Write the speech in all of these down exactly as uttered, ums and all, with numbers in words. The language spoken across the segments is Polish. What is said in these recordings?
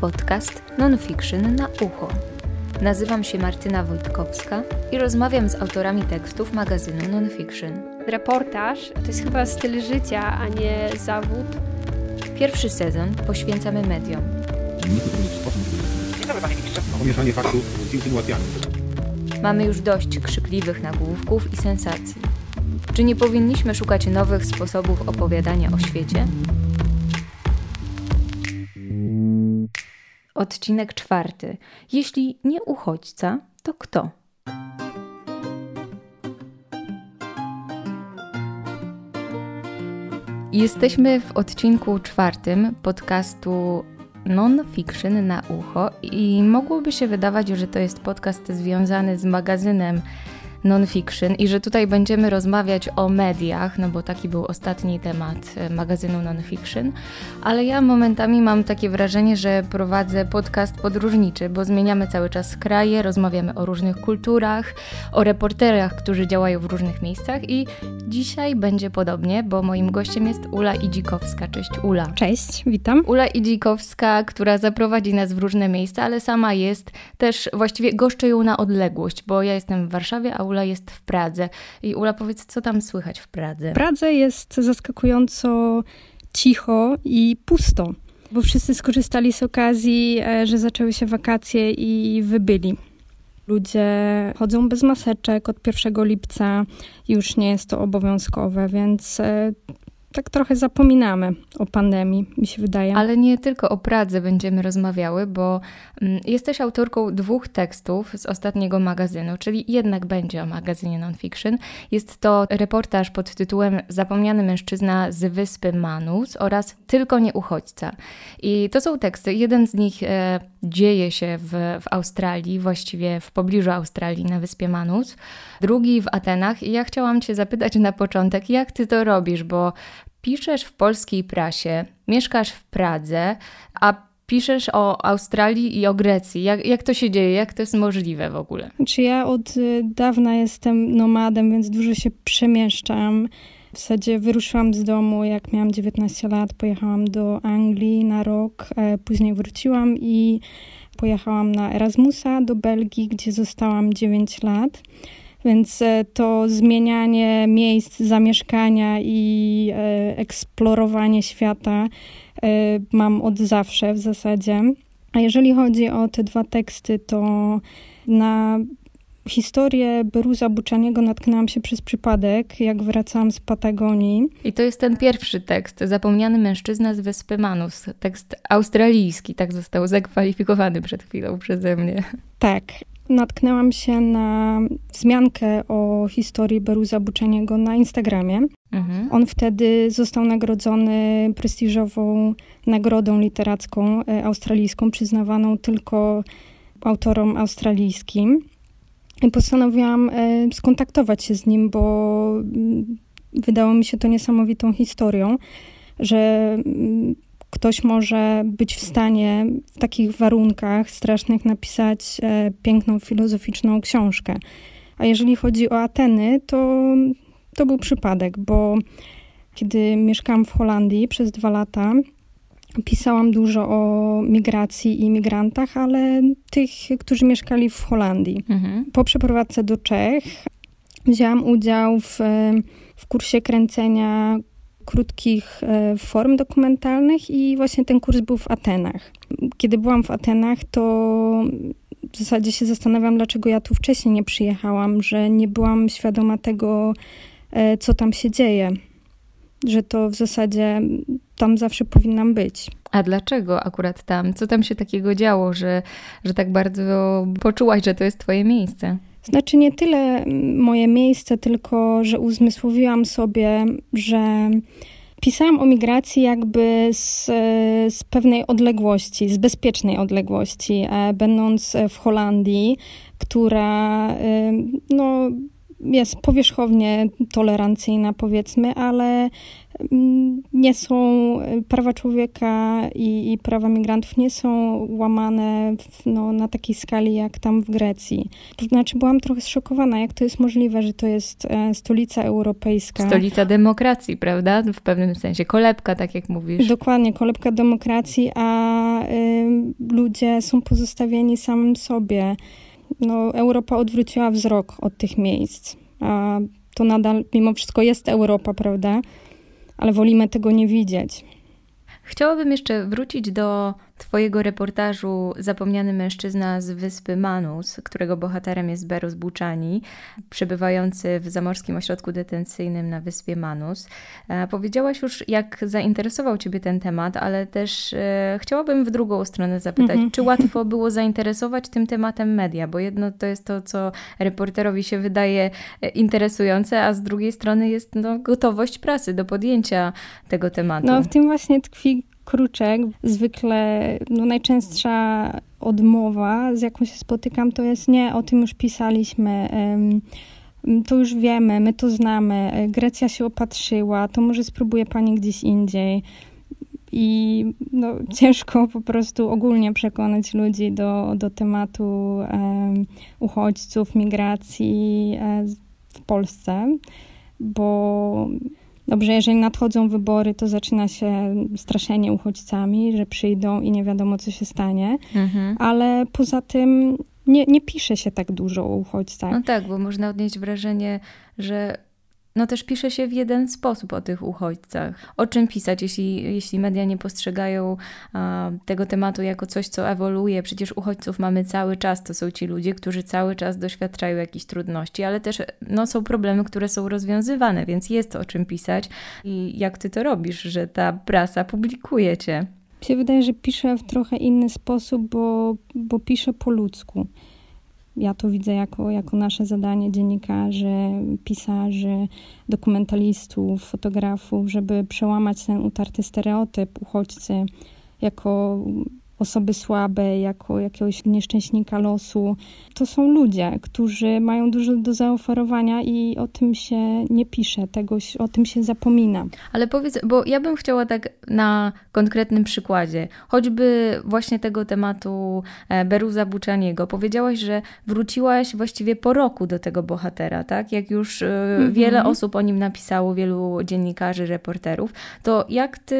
podcast Nonfiction na ucho. Nazywam się Martyna Wojtkowska i rozmawiam z autorami tekstów magazynu Nonfiction. Reportaż to jest chyba styl życia, a nie zawód. Pierwszy sezon poświęcamy mediom. Omieszanie faktów z insynuacjami. Mamy już dość krzykliwych nagłówków i sensacji. Czy nie powinniśmy szukać nowych sposobów opowiadania o świecie? Odcinek czwarty. Jeśli nie uchodźca, to kto? Jesteśmy w odcinku czwartym podcastu Nonfiction na ucho i mogłoby się wydawać, że to jest podcast związany z magazynem Nonfiction i że tutaj będziemy rozmawiać o mediach, no bo taki był ostatni temat magazynu Nonfiction, ale ja momentami mam takie wrażenie, że prowadzę podcast podróżniczy, bo zmieniamy cały czas kraje, rozmawiamy o różnych kulturach, o reporterach, którzy działają w różnych miejscach i dzisiaj będzie podobnie, bo moim gościem jest Ula Idzikowska. Cześć Ula. Cześć, witam. Ula Idzikowska, która zaprowadzi nas w różne miejsca, ale sama jest też, właściwie goszczę ją na odległość, bo ja jestem w Warszawie, a Ula jest w Pradze. I Ula, powiedz, co tam słychać w Pradze? W Pradze jest zaskakująco cicho i pusto, bo wszyscy skorzystali z okazji, że zaczęły się wakacje i wybyli. Ludzie chodzą bez maseczek od pierwszego lipca. Już nie jest to obowiązkowe, więc tak trochę zapominamy o pandemii, mi się wydaje. Ale nie tylko o Pradze będziemy rozmawiały, bo jesteś autorką dwóch tekstów z ostatniego magazynu, czyli jednak będzie o magazynie Nonfiction. Jest to reportaż pod tytułem Zapomniany mężczyzna z wyspy Manus oraz Tylko nie uchodźca. I to są teksty, jeden z nich e, dzieje się w, w Australii, właściwie w pobliżu Australii na wyspie Manus, drugi w Atenach. I ja chciałam cię zapytać na początek, jak ty to robisz, bo piszesz w polskiej prasie, mieszkasz w Pradze, a piszesz o Australii i o Grecji. Jak, jak to się dzieje? Jak to jest możliwe w ogóle? Znaczy ja od dawna jestem nomadem, więc dużo się przemieszczam. W zasadzie wyruszyłam z domu, jak miałam dziewiętnaście lat, pojechałam do Anglii na rok, później wróciłam i pojechałam na Erasmusa do Belgii, gdzie zostałam dziewięć lat. Więc to zmienianie miejsc zamieszkania i eksplorowanie świata mam od zawsze w zasadzie. A jeżeli chodzi o te dwa teksty, to na historię Beruza Buczaniego natknęłam się przez przypadek, jak wracałam z Patagonii. I to jest ten pierwszy tekst, Zapomniany mężczyzna z wyspy Manus. Tekst australijski, tak został zakwalifikowany przed chwilą przeze mnie. Tak. Natknęłam się na wzmiankę o historii Beruza Buczaniego na Instagramie. Mhm. On wtedy został nagrodzony prestiżową nagrodą literacką australijską, przyznawaną tylko autorom australijskim. I postanowiłam skontaktować się z nim, bo wydało mi się to niesamowitą historią, że ktoś może być w stanie w takich warunkach strasznych napisać e, piękną, filozoficzną książkę. A jeżeli chodzi o Ateny, to, to był przypadek, bo kiedy mieszkałam w Holandii przez dwa lata, pisałam dużo o migracji i migrantach, ale tych, którzy mieszkali w Holandii. Mhm. Po przeprowadzce do Czech wzięłam udział w, w kursie kręcenia krótkich form dokumentalnych i właśnie ten kurs był w Atenach. Kiedy byłam w Atenach, to w zasadzie się zastanawiam, dlaczego ja tu wcześniej nie przyjechałam, że nie byłam świadoma tego, co tam się dzieje. Że to w zasadzie tam zawsze powinnam być. A dlaczego akurat tam? Co tam się takiego działo, że, że tak bardzo poczułaś, że to jest twoje miejsce? Znaczy nie tyle moje miejsce, tylko że uzmysłowiłam sobie, że pisałam o migracji jakby z, z pewnej odległości, z bezpiecznej odległości, będąc w Holandii, która no, jest powierzchownie tolerancyjna powiedzmy, ale nie są, prawa człowieka i, i prawa migrantów nie są łamane w, no, na takiej skali jak tam w Grecji. To znaczy byłam trochę zszokowana, jak to jest możliwe, że to jest e, stolica europejska. Stolica demokracji, prawda? W pewnym sensie. Kolebka, tak jak mówisz. Dokładnie, kolebka demokracji, a a y, ludzie są pozostawieni samym sobie. No, Europa odwróciła wzrok od tych miejsc, a to nadal mimo wszystko jest Europa, prawda? Ale wolimy tego nie widzieć. Chciałabym jeszcze wrócić do twojego reportażu Zapomniany mężczyzna z wyspy Manus, którego bohaterem jest Beros Buczani, przebywający w zamorskim ośrodku detencyjnym na wyspie Manus. Powiedziałaś już, jak zainteresował ciebie ten temat, ale też e, chciałabym w drugą stronę zapytać, mhm. czy łatwo było zainteresować tym tematem media? Bo jedno to jest to, co reporterowi się wydaje interesujące, a z drugiej strony jest no, gotowość prasy do podjęcia tego tematu. No w tym właśnie tkwi kruczek. Zwykle no, najczęstsza odmowa, z jaką się spotykam, to jest nie, o tym już pisaliśmy, to już wiemy, my to znamy, Grecja się opatrzyła, to może spróbuje pani gdzieś indziej. I no, ciężko po prostu ogólnie przekonać ludzi do, do tematu um, uchodźców, migracji w Polsce, bo... Dobrze, jeżeli nadchodzą wybory, to zaczyna się straszenie uchodźcami, że przyjdą i nie wiadomo, co się stanie. Mhm. Ale poza tym nie, nie pisze się tak dużo o uchodźcach. No tak, bo można odnieść wrażenie, że no też pisze się w jeden sposób o tych uchodźcach. O czym pisać, jeśli, jeśli media nie postrzegają a, tego tematu jako coś, co ewoluuje? Przecież uchodźców mamy cały czas. To są ci ludzie, którzy cały czas doświadczają jakichś trudności, ale też no, są problemy, które są rozwiązywane, więc jest o czym pisać. I jak ty to robisz, że ta prasa publikuje cię? Mi się wydaje, że piszę w trochę inny sposób, bo, bo piszę po ludzku. Ja to widzę jako, jako nasze zadanie dziennikarzy, pisarzy, dokumentalistów, fotografów, żeby przełamać ten utarty stereotyp uchodźcy jako osoby słabe, jako jakiegoś nieszczęśnika losu. To są ludzie, którzy mają dużo do zaoferowania i o tym się nie pisze, tego, o tym się zapomina. Ale powiedz, bo ja bym chciała tak na konkretnym przykładzie, choćby właśnie tego tematu Beruza Buczaniego. Powiedziałaś, że wróciłaś właściwie po roku do tego bohatera, tak? Jak już mhm. wiele osób o nim napisało, wielu dziennikarzy, reporterów, to jak ty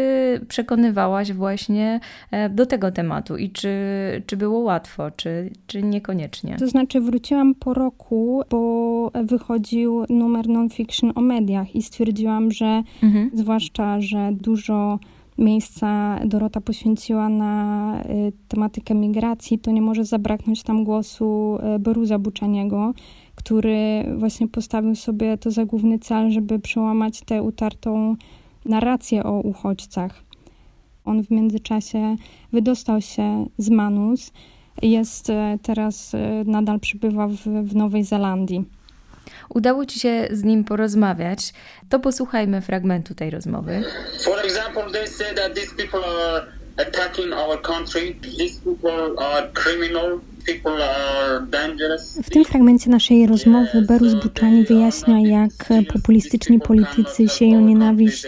przekonywałaś właśnie do tego tematu? I czy, czy było łatwo, czy, czy niekoniecznie? To znaczy wróciłam po roku, bo wychodził numer non-fiction o mediach i stwierdziłam, że mhm. zwłaszcza, że dużo miejsca Dorota poświęciła na y, tematykę migracji, to nie może zabraknąć tam głosu y, Beruza Buczaniego, który właśnie postawił sobie to za główny cel, żeby przełamać tę utartą narrację o uchodźcach. On w międzyczasie wydostał się z Manus. Jest teraz, nadal przebywa w, w Nowej Zelandii. Udało ci się z nim porozmawiać. To posłuchajmy fragmentu tej rozmowy. For example, they said that these people are attacking our country. These people are criminal. People are dangerous. W tym fragmencie naszej rozmowy Beros Buczani wyjaśnia, jak populistyczni politycy sieją nienawiść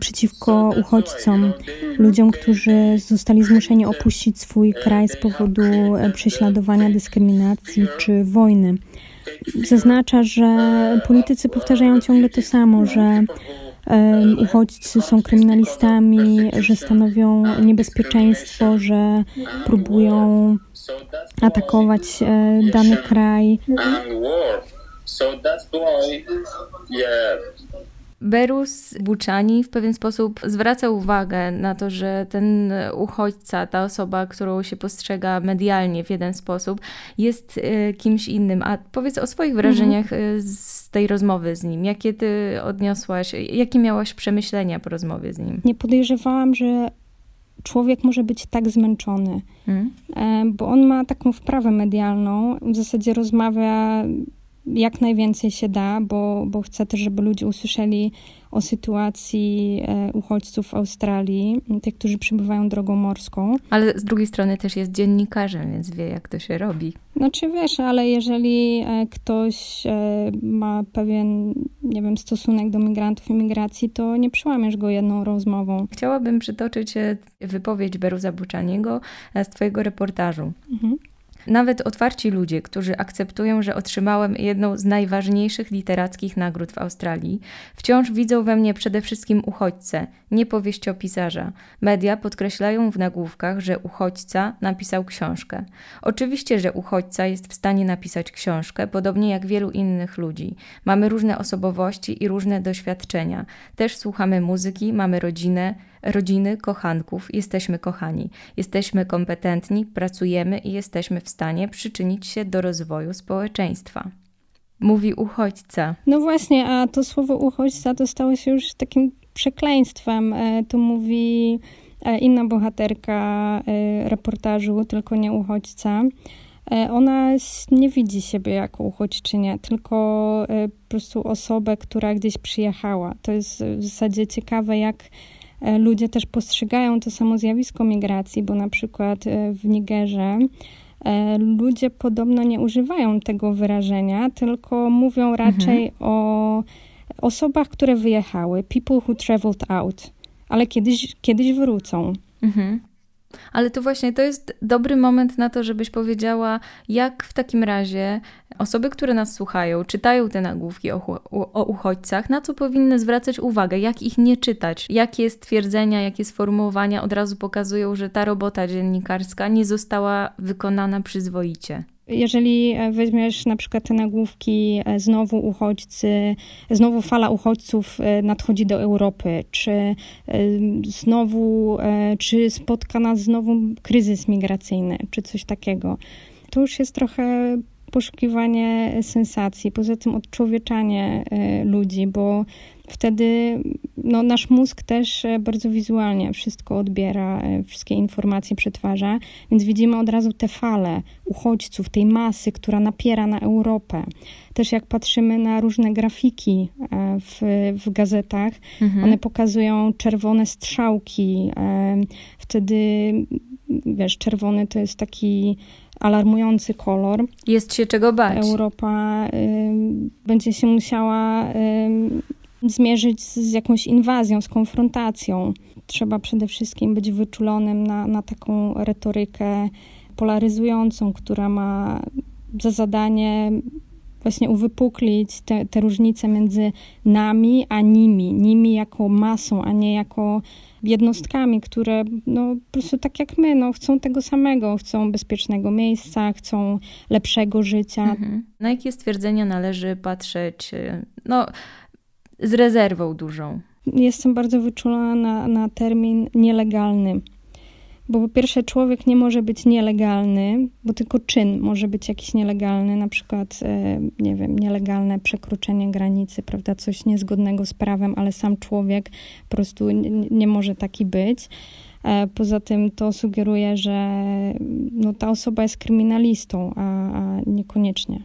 przeciwko uchodźcom, ludziom, którzy zostali zmuszeni opuścić swój kraj z powodu prześladowania, dyskryminacji czy wojny. Zaznacza, że politycy powtarzają ciągle to samo, że uchodźcy są kryminalistami, że stanowią niebezpieczeństwo, że próbują atakować dany kraj. Beros Buczani w pewien sposób zwraca uwagę na to, że ten uchodźca, ta osoba, którą się postrzega medialnie w jeden sposób, jest kimś innym. A powiedz o swoich wrażeniach mm-hmm. z tej rozmowy z nim. Jakie ty odniosłaś, jakie miałaś przemyślenia po rozmowie z nim? Nie podejrzewałam, że człowiek może być tak zmęczony, mm. bo on ma taką wprawę medialną. W zasadzie rozmawia... jak najwięcej się da, bo, bo chcę też, żeby ludzie usłyszeli o sytuacji uchodźców w Australii, tych, którzy przybywają drogą morską. Ale z drugiej strony też jest dziennikarzem, więc wie, jak to się robi. Znaczy wiesz, ale jeżeli ktoś ma pewien, nie wiem, stosunek do migrantów i migracji, to nie przełamiesz go jedną rozmową. Chciałabym przytoczyć wypowiedź Beruza Buczaniego z twojego reportażu. Mhm. Nawet otwarci ludzie, którzy akceptują, że otrzymałem jedną z najważniejszych literackich nagród w Australii, wciąż widzą we mnie przede wszystkim uchodźcę, nie powieściopisarza. Media podkreślają w nagłówkach, że uchodźca napisał książkę. Oczywiście, że uchodźca jest w stanie napisać książkę, podobnie jak wielu innych ludzi. Mamy różne osobowości i różne doświadczenia. Też słuchamy muzyki, mamy rodzinę, rodziny, kochanków, jesteśmy kochani, jesteśmy kompetentni, pracujemy i jesteśmy w stanie przyczynić się do rozwoju społeczeństwa. Mówi uchodźca. No właśnie, a to słowo uchodźca to stało się już takim przekleństwem. Tu mówi inna bohaterka reportażu, tylko nie uchodźca. Ona nie widzi siebie jako uchodźczynię, tylko po prostu osobę, która gdzieś przyjechała. To jest w zasadzie ciekawe, jak ludzie też postrzegają to samo zjawisko migracji, bo na przykład w Nigerze ludzie podobno nie używają tego wyrażenia, tylko mówią raczej mhm. o osobach, które wyjechały, people who traveled out, ale kiedyś, kiedyś wrócą. Mhm. Ale to właśnie, to jest dobry moment na to, żebyś powiedziała, jak w takim razie osoby, które nas słuchają, czytają te nagłówki o, o uchodźcach, na co powinny zwracać uwagę, jak ich nie czytać, jakie stwierdzenia, jakie sformułowania od razu pokazują, że ta robota dziennikarska nie została wykonana przyzwoicie. Jeżeli weźmiesz na przykład te nagłówki, znowu uchodźcy, znowu fala uchodźców nadchodzi do Europy, czy znowu, czy spotka nas znowu kryzys migracyjny, czy coś takiego, to już jest trochę poszukiwanie sensacji, poza tym odczłowieczanie ludzi, bo wtedy no, nasz mózg też bardzo wizualnie wszystko odbiera, wszystkie informacje przetwarza, więc widzimy od razu te fale uchodźców, tej masy, która napiera na Europę. Też jak patrzymy na różne grafiki w, w gazetach, mhm. one pokazują czerwone strzałki. Wtedy, wiesz, czerwony to jest taki alarmujący kolor. Jest się czego bać. Europa y, będzie się musiała y, zmierzyć z, z jakąś inwazją, z konfrontacją. Trzeba przede wszystkim być wyczulonym na, na taką retorykę polaryzującą, która ma za zadanie właśnie uwypuklić te, te różnice między nami a nimi. Nimi jako masą, a nie jako jednostkami, które no, po prostu tak jak my, no, chcą tego samego, chcą bezpiecznego miejsca, chcą lepszego życia. Mhm. Na jakie stwierdzenia należy patrzeć no, z rezerwą dużą? Jestem bardzo wyczulona na, na termin nielegalny. Bo po pierwsze człowiek nie może być nielegalny, bo tylko czyn może być jakiś nielegalny, na przykład, nie wiem, nielegalne przekroczenie granicy, prawda, coś niezgodnego z prawem, ale sam człowiek po prostu nie może taki być. Poza tym to sugeruje, że no, ta osoba jest kryminalistą, a, a niekoniecznie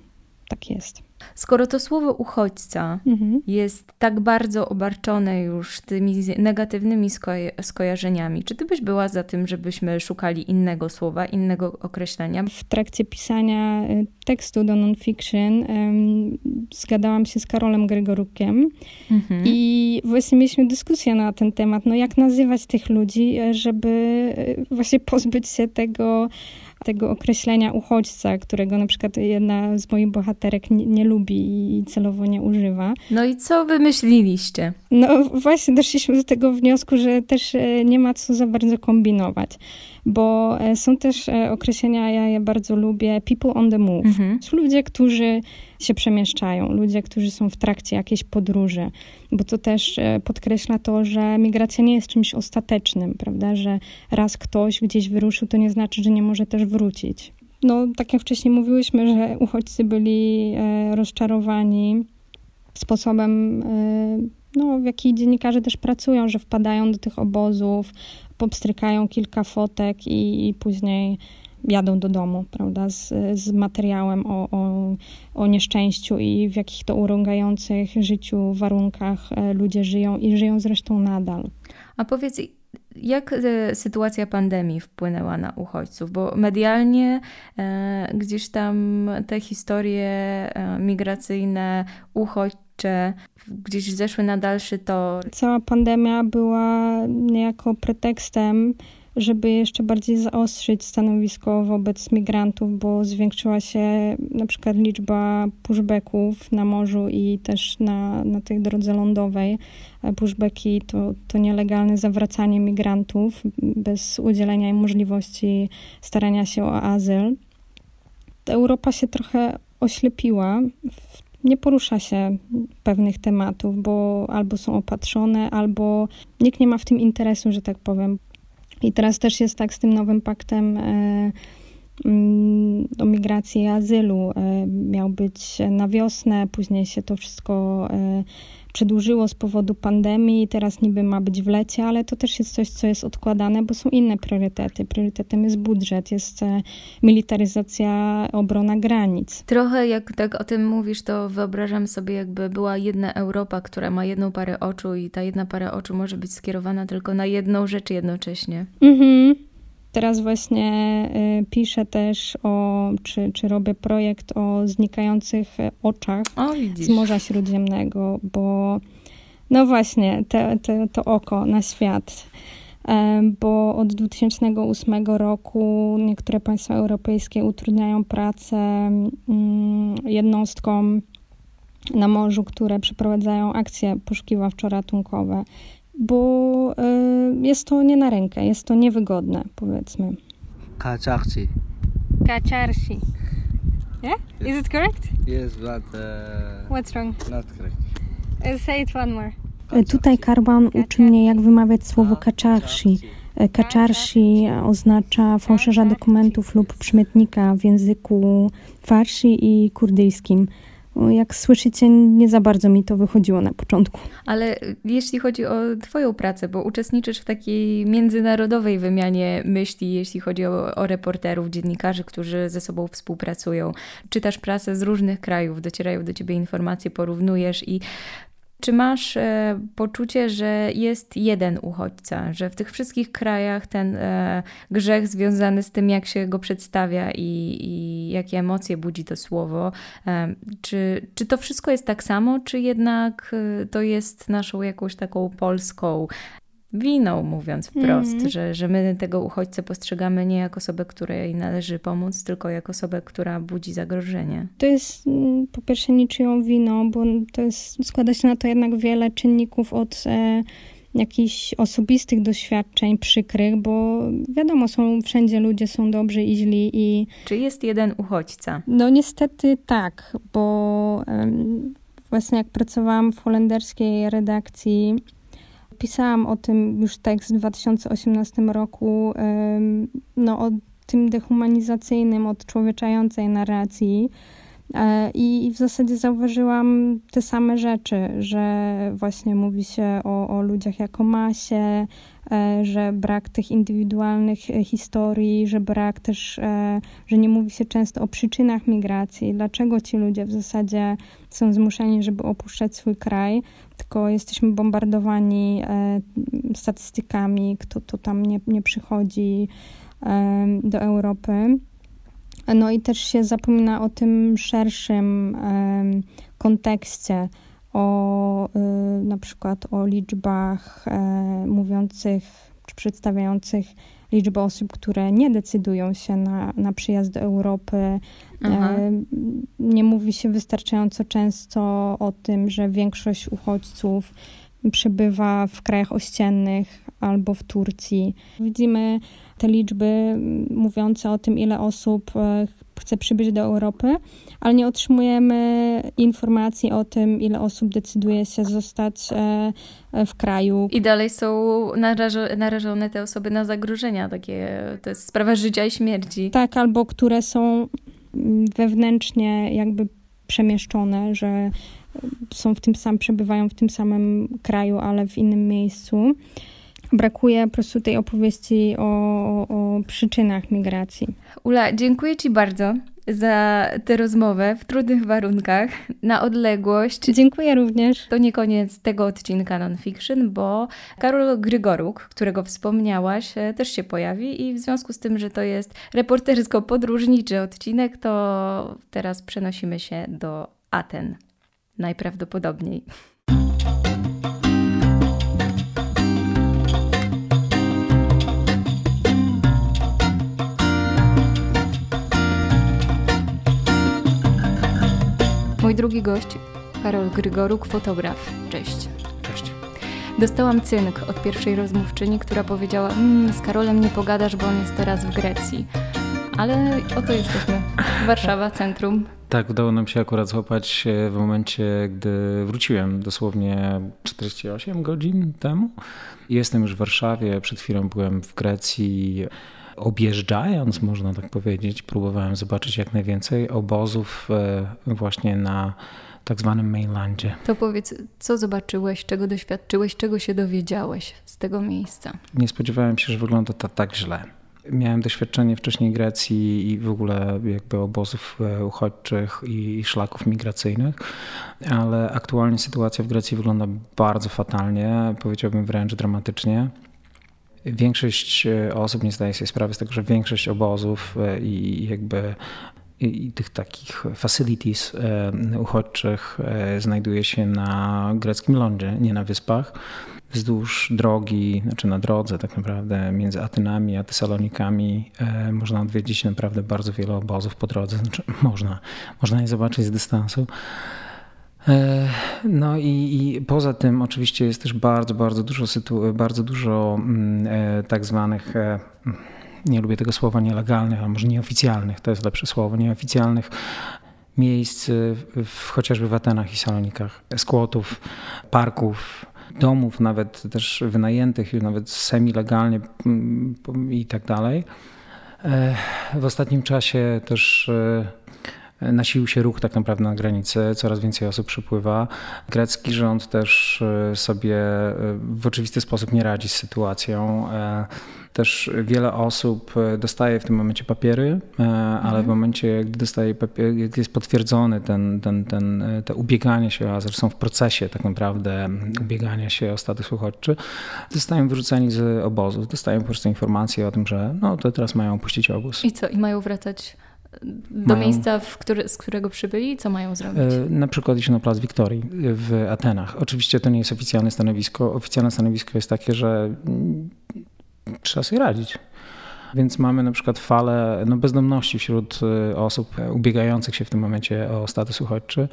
tak jest. Skoro to słowo uchodźca mhm. jest tak bardzo obarczone już tymi negatywnymi sko- skojarzeniami, czy ty byś była za tym, żebyśmy szukali innego słowa, innego określenia? W trakcie pisania tekstu do non-fiction um, zgadałam się z Karolem Gregorukiem mhm. i właśnie mieliśmy dyskusję na ten temat, no jak nazywać tych ludzi, żeby właśnie pozbyć się tego tego określenia uchodźca, którego na przykład jedna z moich bohaterek nie, nie lubi i celowo nie używa. No i co wymyśliliście? No właśnie doszliśmy do tego wniosku, że też nie ma co za bardzo kombinować, bo są też określenia, ja je bardzo lubię, people on the move. Mhm. Są ludzie, którzy się przemieszczają, ludzie, którzy są w trakcie jakiejś podróży, bo to też podkreśla to, że migracja nie jest czymś ostatecznym, prawda, że raz ktoś gdzieś wyruszył, to nie znaczy, że nie może też wrócić. No, tak jak wcześniej mówiłyśmy, że uchodźcy byli rozczarowani sposobem, no, w jaki dziennikarze też pracują, że wpadają do tych obozów, popstrykają kilka fotek i, i później jadą do domu, prawda, z, z materiałem o, o, o nieszczęściu i w jakich to urągających życiu warunkach ludzie żyją i żyją zresztą nadal. A powiedz, jak sytuacja pandemii wpłynęła na uchodźców? Bo medialnie e, gdzieś tam te historie migracyjne, uchodźcze gdzieś zeszły na dalszy tor. Cała pandemia była niejako pretekstem żeby jeszcze bardziej zaostrzyć stanowisko wobec migrantów, bo zwiększyła się na przykład liczba pushbacków na morzu i też na, na tej drodze lądowej. Pushbacki to, to nielegalne zawracanie migrantów bez udzielenia im możliwości starania się o azyl. Europa się trochę oślepiła, nie porusza się pewnych tematów, bo albo są opatrzone, albo nikt nie ma w tym interesu, że tak powiem. I teraz też jest tak z tym nowym paktem e, m, o migracji i azylu. E, miał być na wiosnę, później się to wszystko e, przedłużyło z powodu pandemii, teraz niby ma być w lecie, ale to też jest coś, co jest odkładane, bo są inne priorytety. Priorytetem jest budżet, jest militaryzacja, obrona granic. Trochę jak tak o tym mówisz, to wyobrażam sobie, jakby była jedna Europa, która ma jedną parę oczu i ta jedna para oczu może być skierowana tylko na jedną rzecz jednocześnie. Mhm. Teraz właśnie y, piszę też o, czy, czy robię projekt o znikających oczach o, z Morza Śródziemnego, bo no właśnie, te, te, to oko na świat. Y, bo od dwa tysiące ósmego roku niektóre państwa europejskie utrudniają pracę y, jednostkom na morzu, które przeprowadzają akcje poszukiwawczo-ratunkowe. Bo y, jest to nie na rękę, jest to niewygodne, powiedzmy. Kaczarsi. Kaczarsi. Yeah? Yes. Is it correct? Yes, but... Uh, What's wrong? Not correct. Uh, say it one more. Kaczarsi. Tutaj Karban uczy mnie, jak wymawiać słowo kaczarsi. Kaczarsi oznacza fałszerza dokumentów lub przymiotnika w języku farsi i kurdyjskim. Jak słyszycie, nie za bardzo mi to wychodziło na początku. Ale jeśli chodzi o twoją pracę, bo uczestniczysz w takiej międzynarodowej wymianie myśli, jeśli chodzi o, o reporterów, dziennikarzy, którzy ze sobą współpracują. Czytasz prasę z różnych krajów, docierają do ciebie informacje, porównujesz i... Czy masz e, poczucie, że jest jeden uchodźca, że w tych wszystkich krajach ten e, grzech związany z tym, jak się go przedstawia i, i jakie emocje budzi to słowo, e, czy, czy to wszystko jest tak samo, czy jednak e, to jest naszą jakąś taką polską winą, mówiąc wprost, mm. że, że my tego uchodźcę postrzegamy nie jako osobę, której należy pomóc, tylko jako osobę, która budzi zagrożenie. To jest po pierwsze niczyją winą, bo to jest, składa się na to jednak wiele czynników od e, jakichś osobistych doświadczeń przykrych, bo wiadomo, są wszędzie ludzie, są dobrzy i źli. I... Czy jest jeden uchodźca? No niestety tak, bo e, właśnie jak pracowałam w holenderskiej redakcji, pisałam o tym już tekst w dwa tysiące osiemnastym roku, no o tym dehumanizacyjnym, odczłowieczającej narracji i w zasadzie zauważyłam te same rzeczy, że właśnie mówi się o, o ludziach jako masie, że brak tych indywidualnych historii, że brak też, że nie mówi się często o przyczynach migracji, dlaczego ci ludzie w zasadzie są zmuszeni, żeby opuszczać swój kraj, tylko jesteśmy bombardowani statystykami, kto to tam nie, nie przychodzi do Europy. No i też się zapomina o tym szerszym kontekście, o y, na przykład o liczbach y, mówiących czy przedstawiających liczbę osób, które nie decydują się na, na przyjazd do Europy. Y, nie mówi się wystarczająco często o tym, że większość uchodźców przebywa w krajach ościennych albo w Turcji. Widzimy te liczby mówiące o tym, ile osób chce przybyć do Europy, ale nie otrzymujemy informacji o tym, ile osób decyduje się zostać w kraju. I dalej są narażone te osoby na zagrożenia, takie, to jest sprawa życia i śmierci. Tak, albo które są wewnętrznie jakby przemieszczone, że są w tym samym, przebywają w tym samym kraju, ale w innym miejscu. Brakuje po prostu tej opowieści o, o, o przyczynach migracji. Ula, dziękuję ci bardzo za tę rozmowę w trudnych warunkach, na odległość. Dziękuję również. To nie koniec tego odcinka Nonfiction, bo Karol Grygoruk, którego wspomniałaś, też się pojawi i w związku z tym, że to jest reportersko-podróżniczy odcinek, to teraz przenosimy się do Aten. Najprawdopodobniej. Drugi gość, Karol Grygoruk, fotograf. Cześć. Cześć. Dostałam cynk od pierwszej rozmówczyni, która powiedziała: mmm, z Karolem nie pogadasz, bo on jest teraz w Grecji. Ale oto jesteśmy. Warszawa, centrum. Tak, udało nam się akurat złapać w momencie, gdy wróciłem dosłownie czterdzieści osiem godzin temu. Jestem już w Warszawie, przed chwilą byłem w Grecji. Objeżdżając, można tak powiedzieć, próbowałem zobaczyć jak najwięcej obozów właśnie na tak zwanym mainlandzie. To powiedz, co zobaczyłeś, czego doświadczyłeś, czego się dowiedziałeś z tego miejsca? Nie spodziewałem się, że wygląda to tak źle. Miałem doświadczenie wcześniej Grecji i w ogóle jakby obozów uchodźczych i szlaków migracyjnych, ale aktualnie sytuacja w Grecji wygląda bardzo fatalnie, powiedziałbym wręcz dramatycznie. Większość osób nie zdaje sobie sprawy z tego, że większość obozów i jakby i tych takich facilities uchodźczych znajduje się na greckim lądzie, nie na wyspach. Wzdłuż drogi, znaczy na drodze tak naprawdę między Atenami a Tesalonikami e, można odwiedzić naprawdę bardzo wiele obozów po drodze, znaczy można, można je zobaczyć z dystansu. E, no i, i poza tym oczywiście jest też bardzo, bardzo dużo, sytu- bardzo dużo e, tak zwanych... E, nie lubię tego słowa nielegalnych, a może nieoficjalnych, to jest lepsze słowo, nieoficjalnych miejsc w, w, chociażby w Atenach i Salonikach, skłotów, parków, domów nawet też wynajętych, nawet semi-legalnie i tak dalej. W ostatnim czasie też nasilił się ruch tak naprawdę na granicy, coraz więcej osób przypływa. Grecki rząd też sobie w oczywisty sposób nie radzi z sytuacją. Też wiele osób dostaje w tym momencie papiery, ale mhm. w momencie, gdy dostaje papier, gdy jest potwierdzony ten, ten, ten, te ubieganie się, a zresztą w procesie tak naprawdę ubiegania się o status uchodźczy, zostają wyrzuceni z obozów, dostają po prostu informacje o tym, że no to teraz mają opuścić obóz. I co? I mają wracać do mają, miejsca, w który, z którego przybyli? Co mają zrobić? Na przykład iść na plac Wiktorii w Atenach. Oczywiście to nie jest oficjalne stanowisko. Oficjalne stanowisko jest takie, że trzeba sobie radzić. Więc mamy na przykład falę no, bezdomności wśród osób ubiegających się w tym momencie o status uchodźczy.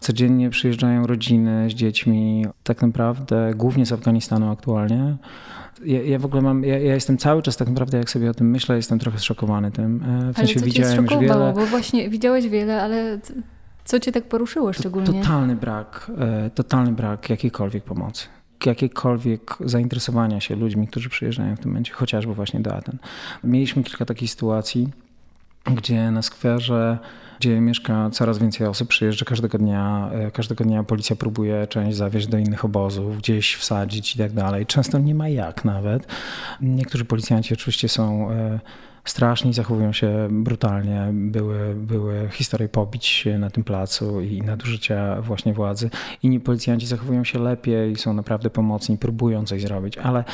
Codziennie przyjeżdżają rodziny z dziećmi, tak naprawdę głównie z Afganistanu aktualnie. Ja, ja w ogóle mam, ja, ja jestem cały czas tak naprawdę, jak sobie o tym myślę, jestem trochę zszokowany tym. W sensie ale co widziałem cię już wiele. Bo właśnie widziałeś wiele, ale co cię tak poruszyło szczególnie? Totalny brak, totalny brak jakiejkolwiek pomocy, jakiekolwiek zainteresowania się ludźmi, którzy przyjeżdżają w tym momencie, chociażby właśnie do Aten. Mieliśmy kilka takich sytuacji, gdzie na skwerze, gdzie mieszka coraz więcej osób, przyjeżdża każdego dnia, każdego dnia policja próbuje część zawieźć do innych obozów, gdzieś wsadzić i tak dalej. Często nie ma jak nawet. Niektórzy policjanci oczywiście są straszni, zachowują się brutalnie. Były, były historie pobić na tym placu i nadużycia właśnie władzy. Inni policjanci zachowują się lepiej, są naprawdę pomocni, próbują coś zrobić, ale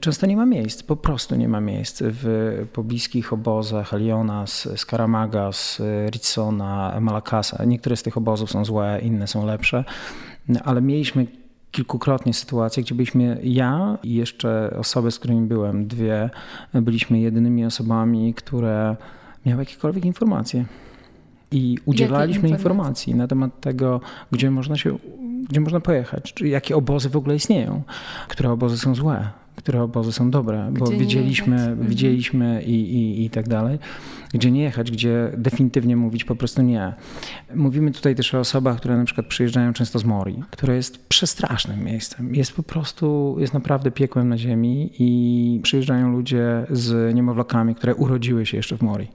często nie ma miejsc, po prostu nie ma miejsc. W pobliskich obozach Alionas, Skaramagas, Ritsona, Malakasa. Niektóre z tych obozów są złe, inne są lepsze, no, ale mieliśmy kilkukrotnie sytuacje, gdzie byliśmy ja i jeszcze osoby, z którymi byłem, dwie, byliśmy jedynymi osobami, które miały jakiekolwiek informacje. I udzielaliśmy informacji na temat tego, gdzie można się, gdzie można pojechać, czy jakie obozy w ogóle istnieją, które obozy są złe, które obozy są dobre, bo gdzie widzieliśmy, widzieliśmy i, i, i tak dalej. Gdzie nie jechać, gdzie definitywnie mówić po prostu nie. Mówimy tutaj też o osobach, które na przykład przyjeżdżają często z Morii, które jest przestrasznym miejscem. Jest po prostu, jest naprawdę piekłem na ziemi i przyjeżdżają ludzie z niemowlakami, które urodziły się jeszcze w Morii.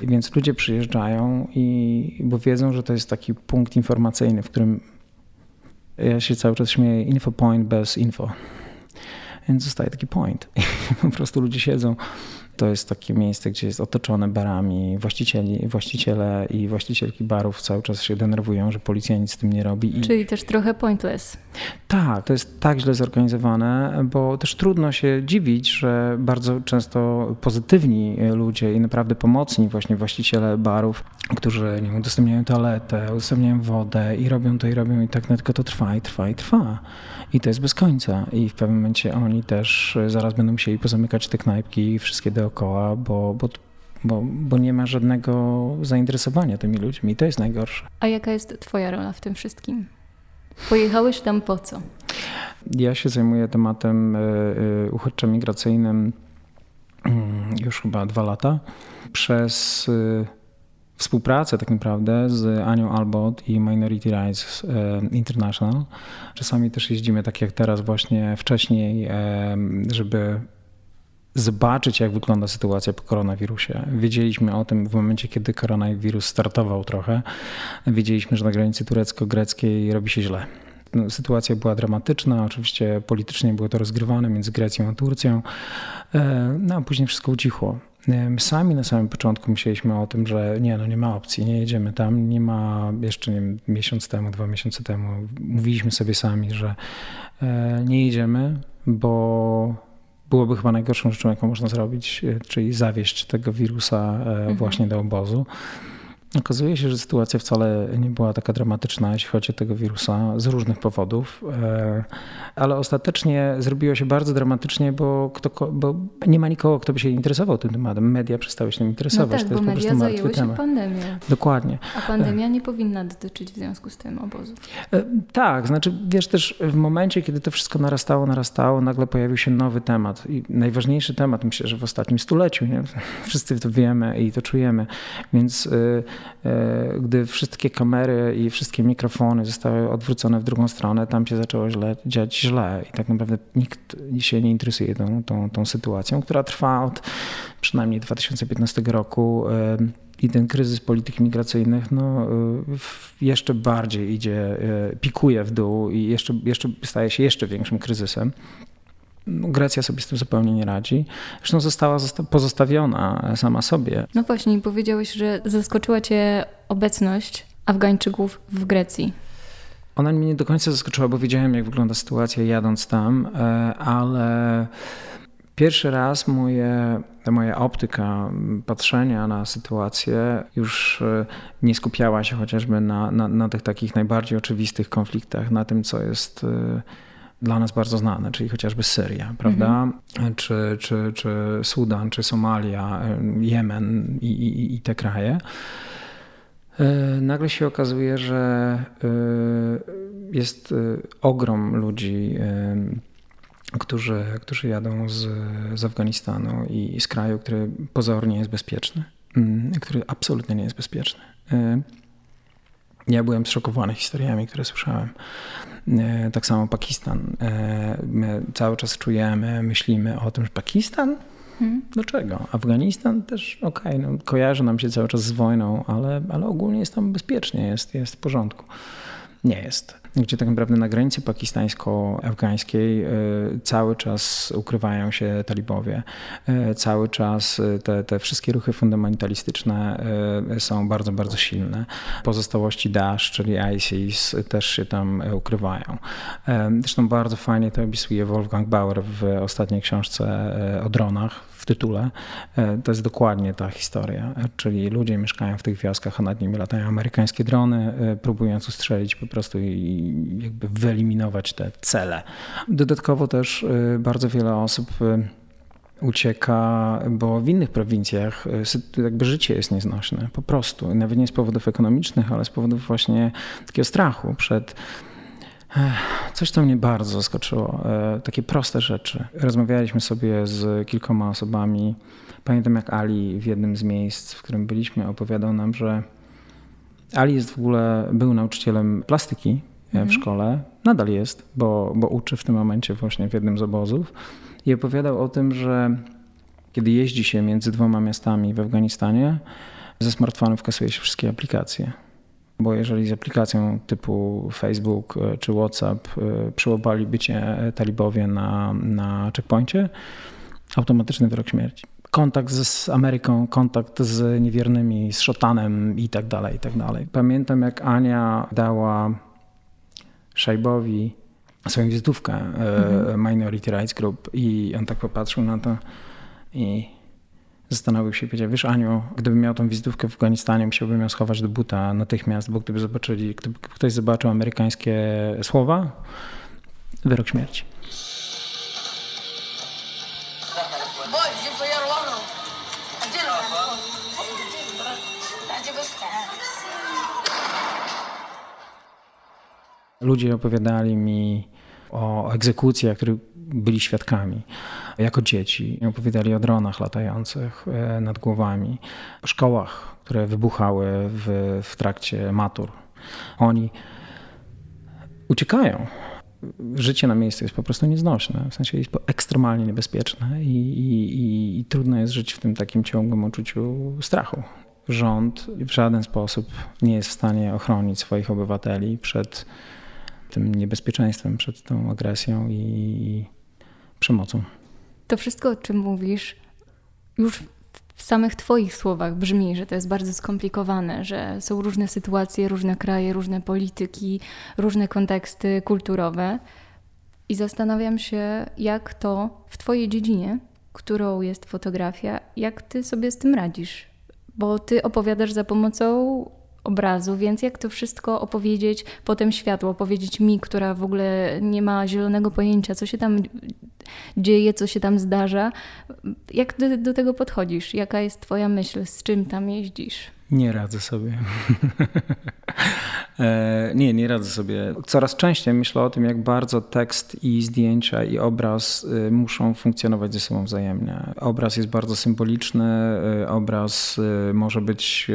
Więc ludzie przyjeżdżają, i, bo wiedzą, że to jest taki punkt informacyjny, w którym ja się cały czas śmieję, info point bez info. Więc zostaje taki point. I po prostu ludzie siedzą. To jest takie miejsce, gdzie jest otoczone barami. Właścicieli, właściciele i właścicielki barów cały czas się denerwują, że policja nic z tym nie robi. I... Czyli też trochę pointless. Tak, to jest tak źle zorganizowane, bo też trudno się dziwić, że bardzo często pozytywni ludzie i naprawdę pomocni właśnie właściciele barów, którzy nie wiem, udostępniają toaletę, udostępniają wodę i robią to i robią i tak, tylko to trwa i trwa i trwa. I to jest bez końca. I w pewnym momencie oni też zaraz będą musieli pozamykać te knajpki i wszystkie dookoła, bo, bo bo, bo nie ma żadnego zainteresowania tymi ludźmi. To jest najgorsze. A jaka jest twoja rola w tym wszystkim? Pojechałeś tam po co? Ja się zajmuję tematem uchodźczo-migracyjnym już chyba dwa lata. Przez współpracę tak naprawdę z Anią Albot i Minority Rights International. Czasami też jeździmy, tak jak teraz właśnie wcześniej, żeby zobaczyć, jak wygląda sytuacja po koronawirusie. Wiedzieliśmy o tym w momencie, kiedy koronawirus startował trochę. Wiedzieliśmy, że na granicy turecko-greckiej robi się źle. Sytuacja była dramatyczna, oczywiście politycznie było to rozgrywane między Grecją a Turcją, no a później wszystko ucichło. My sami na samym początku myśleliśmy o tym, że nie, no nie ma opcji, nie jedziemy tam, nie ma, jeszcze nie wiem, miesiąc temu, dwa miesiące temu mówiliśmy sobie sami, że nie jedziemy, bo byłoby chyba najgorszą rzeczą, jaką można zrobić, czyli zawieść tego wirusa właśnie do obozu. Okazuje się, że sytuacja wcale nie była taka dramatyczna, jeśli chodzi o tego wirusa, z różnych powodów, ale ostatecznie zrobiło się bardzo dramatycznie, bo, kto, bo nie ma nikogo, kto by się interesował tym tematem. Media przestały się tym interesować. No tak, to bo jest media zajęły się pandemią. Dokładnie. A pandemia nie powinna dotyczyć w związku z tym obozu. Tak, znaczy wiesz też w momencie, kiedy to wszystko narastało, narastało, nagle pojawił się nowy temat. I najważniejszy temat, myślę, że w ostatnim stuleciu. Nie? Wszyscy to wiemy i to czujemy, więc gdy wszystkie kamery i wszystkie mikrofony zostały odwrócone w drugą stronę, tam się zaczęło źle, dziać źle i tak naprawdę nikt się nie interesuje tą, tą, tą sytuacją, która trwa od przynajmniej dwa tysiące piętnastego roku i ten kryzys polityk migracyjnych no, jeszcze bardziej idzie, pikuje w dół i jeszcze, jeszcze staje się jeszcze większym kryzysem. Grecja sobie z tym zupełnie nie radzi. Zresztą została pozostawiona sama sobie. No właśnie, powiedziałeś, że zaskoczyła cię obecność Afgańczyków w Grecji. Ona mnie nie do końca zaskoczyła, bo wiedziałem, jak wygląda sytuacja jadąc tam, ale pierwszy raz moje, ta moja optyka patrzenia na sytuację już nie skupiała się chociażby na, na, na tych takich najbardziej oczywistych konfliktach, na tym, co jest dla nas bardzo znane, czyli chociażby Syria, prawda? Mm-hmm. czy, czy, czy Sudan, czy Somalia, Jemen i, i, i te kraje. Nagle się okazuje, że jest ogrom ludzi, którzy, którzy jadą z, z Afganistanu i z kraju, który pozornie jest bezpieczny, który absolutnie nie jest bezpieczny. Ja byłem zszokowany historiami, które słyszałem. Tak samo Pakistan. My cały czas czujemy, myślimy o tym, że Pakistan? Hmm. Dlaczego? Afganistan też okej, okay, no, kojarzy nam się cały czas z wojną, ale, ale ogólnie jest tam bezpiecznie, jest, jest w porządku. Nie jest. Gdzie tak naprawdę na granicy pakistańsko-afgańskiej cały czas ukrywają się talibowie. Cały czas te, te wszystkie ruchy fundamentalistyczne są bardzo, bardzo silne. Pozostałości Daesh, czyli ISIS, też się tam ukrywają. Zresztą bardzo fajnie to opisuje Wolfgang Bauer w ostatniej książce o dronach w tytule. To jest dokładnie ta historia, czyli ludzie mieszkają w tych wioskach, a nad nimi latają amerykańskie drony, próbując ustrzelić po prostu i jakby wyeliminować te cele. Dodatkowo też bardzo wiele osób ucieka, bo w innych prowincjach jakby życie jest nieznośne po prostu. Nawet nie z powodów ekonomicznych, ale z powodów właśnie takiego strachu przed... Coś, co mnie bardzo zaskoczyło. Takie proste rzeczy. Rozmawialiśmy sobie z kilkoma osobami. Pamiętam, jak Ali w jednym z miejsc, w którym byliśmy, opowiadał nam, że Ali jest w ogóle, był nauczycielem plastyki w szkole, nadal jest, bo, bo uczy w tym momencie właśnie w jednym z obozów i opowiadał o tym, że kiedy jeździ się między dwoma miastami w Afganistanie, ze smartfonów kasuje się wszystkie aplikacje. Bo jeżeli z aplikacją typu Facebook czy WhatsApp przyłapaliby cię talibowie na, na checkpoincie, automatyczny wyrok śmierci. Kontakt z Ameryką, kontakt z niewiernymi, z szotanem i tak dalej, i tak dalej. Pamiętam, jak Ania dała Szajbowi swoją wizytówkę mm-hmm. Minority Rights Group i on tak popatrzył na to i zastanowił się i powiedział, wiesz Aniu, gdybym miał tą wizytówkę w Afganistanie, musiałbym ją schować do buta natychmiast, bo gdyby zobaczyli, gdyby ktoś zobaczył amerykańskie słowa, wyrok śmierci. Ludzie opowiadali mi o egzekucjach, których byli świadkami jako dzieci. Opowiadali o dronach latających nad głowami, o szkołach, które wybuchały w, w trakcie matur. Oni uciekają. Życie na miejscu jest po prostu nieznośne, w sensie jest ekstremalnie niebezpieczne i, i, i trudno jest żyć w tym takim ciągłym uczuciu strachu. Rząd w żaden sposób nie jest w stanie ochronić swoich obywateli przed tym niebezpieczeństwem, przed tą agresją i przemocą. To wszystko, o czym mówisz, już w samych twoich słowach brzmi, że to jest bardzo skomplikowane, że są różne sytuacje, różne kraje, różne polityki, różne konteksty kulturowe. I zastanawiam się, jak to w twojej dziedzinie, którą jest fotografia, jak ty sobie z tym radzisz? Bo ty opowiadasz za pomocą obrazu, więc jak to wszystko opowiedzieć, potem światło opowiedzieć mi, która w ogóle nie ma zielonego pojęcia, co się tam dzieje, co się tam zdarza. Jak do, do tego podchodzisz? Jaka jest twoja myśl? Z czym tam jeździsz? Nie radzę sobie. nie, nie radzę sobie. Coraz częściej myślę o tym, jak bardzo tekst i zdjęcia i obraz muszą funkcjonować ze sobą wzajemnie. Obraz jest bardzo symboliczny, obraz może być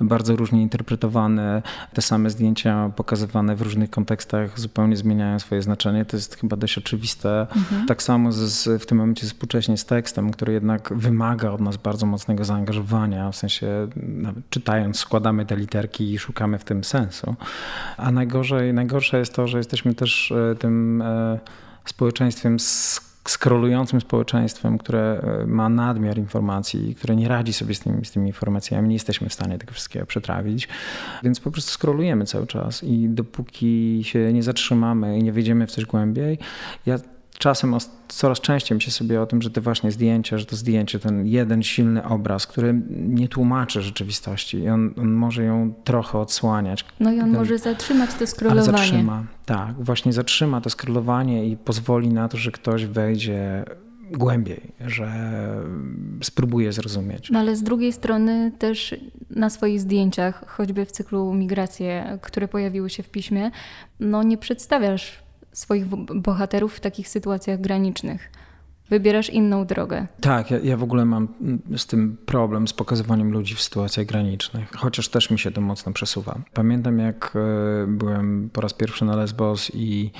bardzo różnie interpretowany. Te same zdjęcia pokazywane w różnych kontekstach zupełnie zmieniają swoje znaczenie. To jest chyba dość oczywiste. Mhm. Tak samo z, w tym momencie współcześnie z tekstem, który jednak wymaga od nas bardzo mocnego zaangażowania, w sensie nawet czytając, składamy te literki i szukamy w tym sensu. A najgorzej, najgorsze jest to, że jesteśmy też tym społeczeństwem, skrolującym społeczeństwem, które ma nadmiar informacji, które nie radzi sobie z tymi, z tymi informacjami. Nie jesteśmy w stanie tego wszystkiego przetrawić. Więc po prostu skrolujemy cały czas i dopóki się nie zatrzymamy i nie wejdziemy w coś głębiej, ja Czasem coraz częściej myślę sobie o tym, że te właśnie zdjęcia, że to zdjęcie, ten jeden silny obraz, który nie tłumaczy rzeczywistości i on, on może ją trochę odsłaniać. No i on ten, może zatrzymać to scrollowanie. Ale zatrzyma, tak. Właśnie zatrzyma to scrollowanie i pozwoli na to, że ktoś wejdzie głębiej, że spróbuje zrozumieć. No ale z drugiej strony też na swoich zdjęciach, choćby w cyklu Migracje, które pojawiły się w piśmie, no nie przedstawiasz swoich bohaterów w takich sytuacjach granicznych. Wybierasz inną drogę. Tak, ja, ja w ogóle mam z tym problem z pokazywaniem ludzi w sytuacjach granicznych, chociaż też mi się to mocno przesuwa. Pamiętam, jak byłem po raz pierwszy na Lesbos i,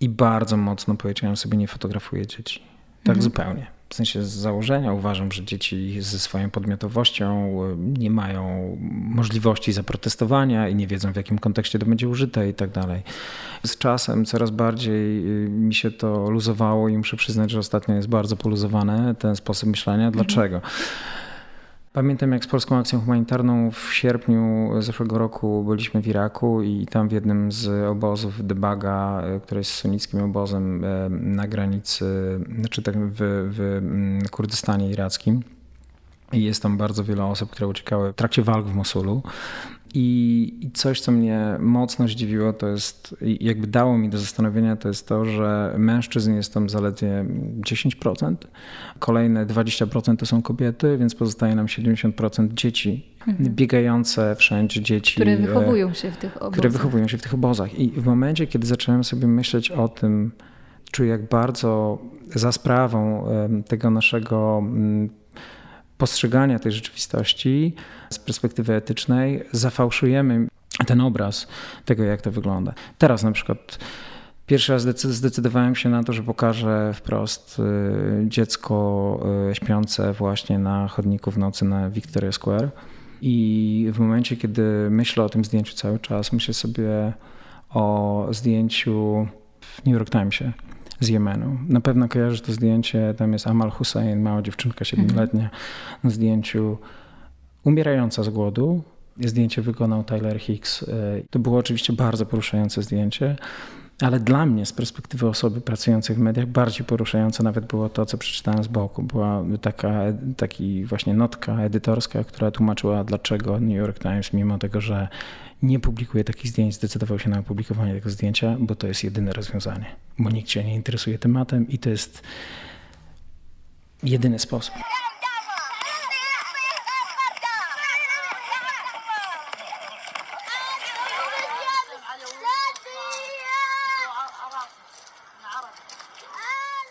i bardzo mocno powiedziałem sobie, nie fotografuję dzieci. Tak mhm. zupełnie. W sensie z założenia uważam, że dzieci ze swoją podmiotowością nie mają możliwości zaprotestowania i nie wiedzą, w jakim kontekście to będzie użyte i tak dalej. Z czasem coraz bardziej mi się to luzowało i muszę przyznać, że ostatnio jest bardzo poluzowany ten sposób myślenia. Dlaczego? Pamiętam, jak z Polską Akcją Humanitarną w sierpniu zeszłego roku byliśmy w Iraku i tam w jednym z obozów Debaga, który jest sunnickim obozem na granicy, znaczy tak w, w Kurdystanie irackim. I jest tam bardzo wiele osób, które uciekały w trakcie walk w Mosulu. I coś, co mnie mocno zdziwiło, to jest, jakby dało mi do zastanowienia, to jest to, że mężczyzn jest tam zaledwie dziesięć procent. Kolejne dwadzieścia procent to są kobiety, więc pozostaje nam siedemdziesiąt procent dzieci, mhm. biegające wszędzie dzieci. Które wychowują się w tych obozach. Które wychowują się w tych obozach. I w momencie, kiedy zacząłem sobie myśleć o tym, czy jak bardzo za sprawą tego naszego postrzegania tej rzeczywistości z perspektywy etycznej, zafałszujemy ten obraz tego, jak to wygląda. Teraz na przykład pierwszy raz zdecydowałem się na to, że pokażę wprost dziecko śpiące właśnie na chodniku w nocy na Victoria Square. I w momencie, kiedy myślę o tym zdjęciu cały czas, myślę sobie o zdjęciu w New York Timesie z Jemenu. Na pewno kojarzysz to zdjęcie, tam jest Amal Hussein, mała dziewczynka siedmioletnia, mhm. na zdjęciu umierająca z głodu. Zdjęcie wykonał Tyler Hicks. To było oczywiście bardzo poruszające zdjęcie, ale dla mnie z perspektywy osoby pracującej w mediach bardziej poruszające nawet było to, co przeczytałem z boku. Była taka taki właśnie notka edytorska, która tłumaczyła, dlaczego New York Times, mimo tego, że nie publikuje takich zdjęć, zdecydował się na opublikowanie tego zdjęcia, bo to jest jedyne rozwiązanie. Bo nikt się nie interesuje tematem i to jest jedyny sposób.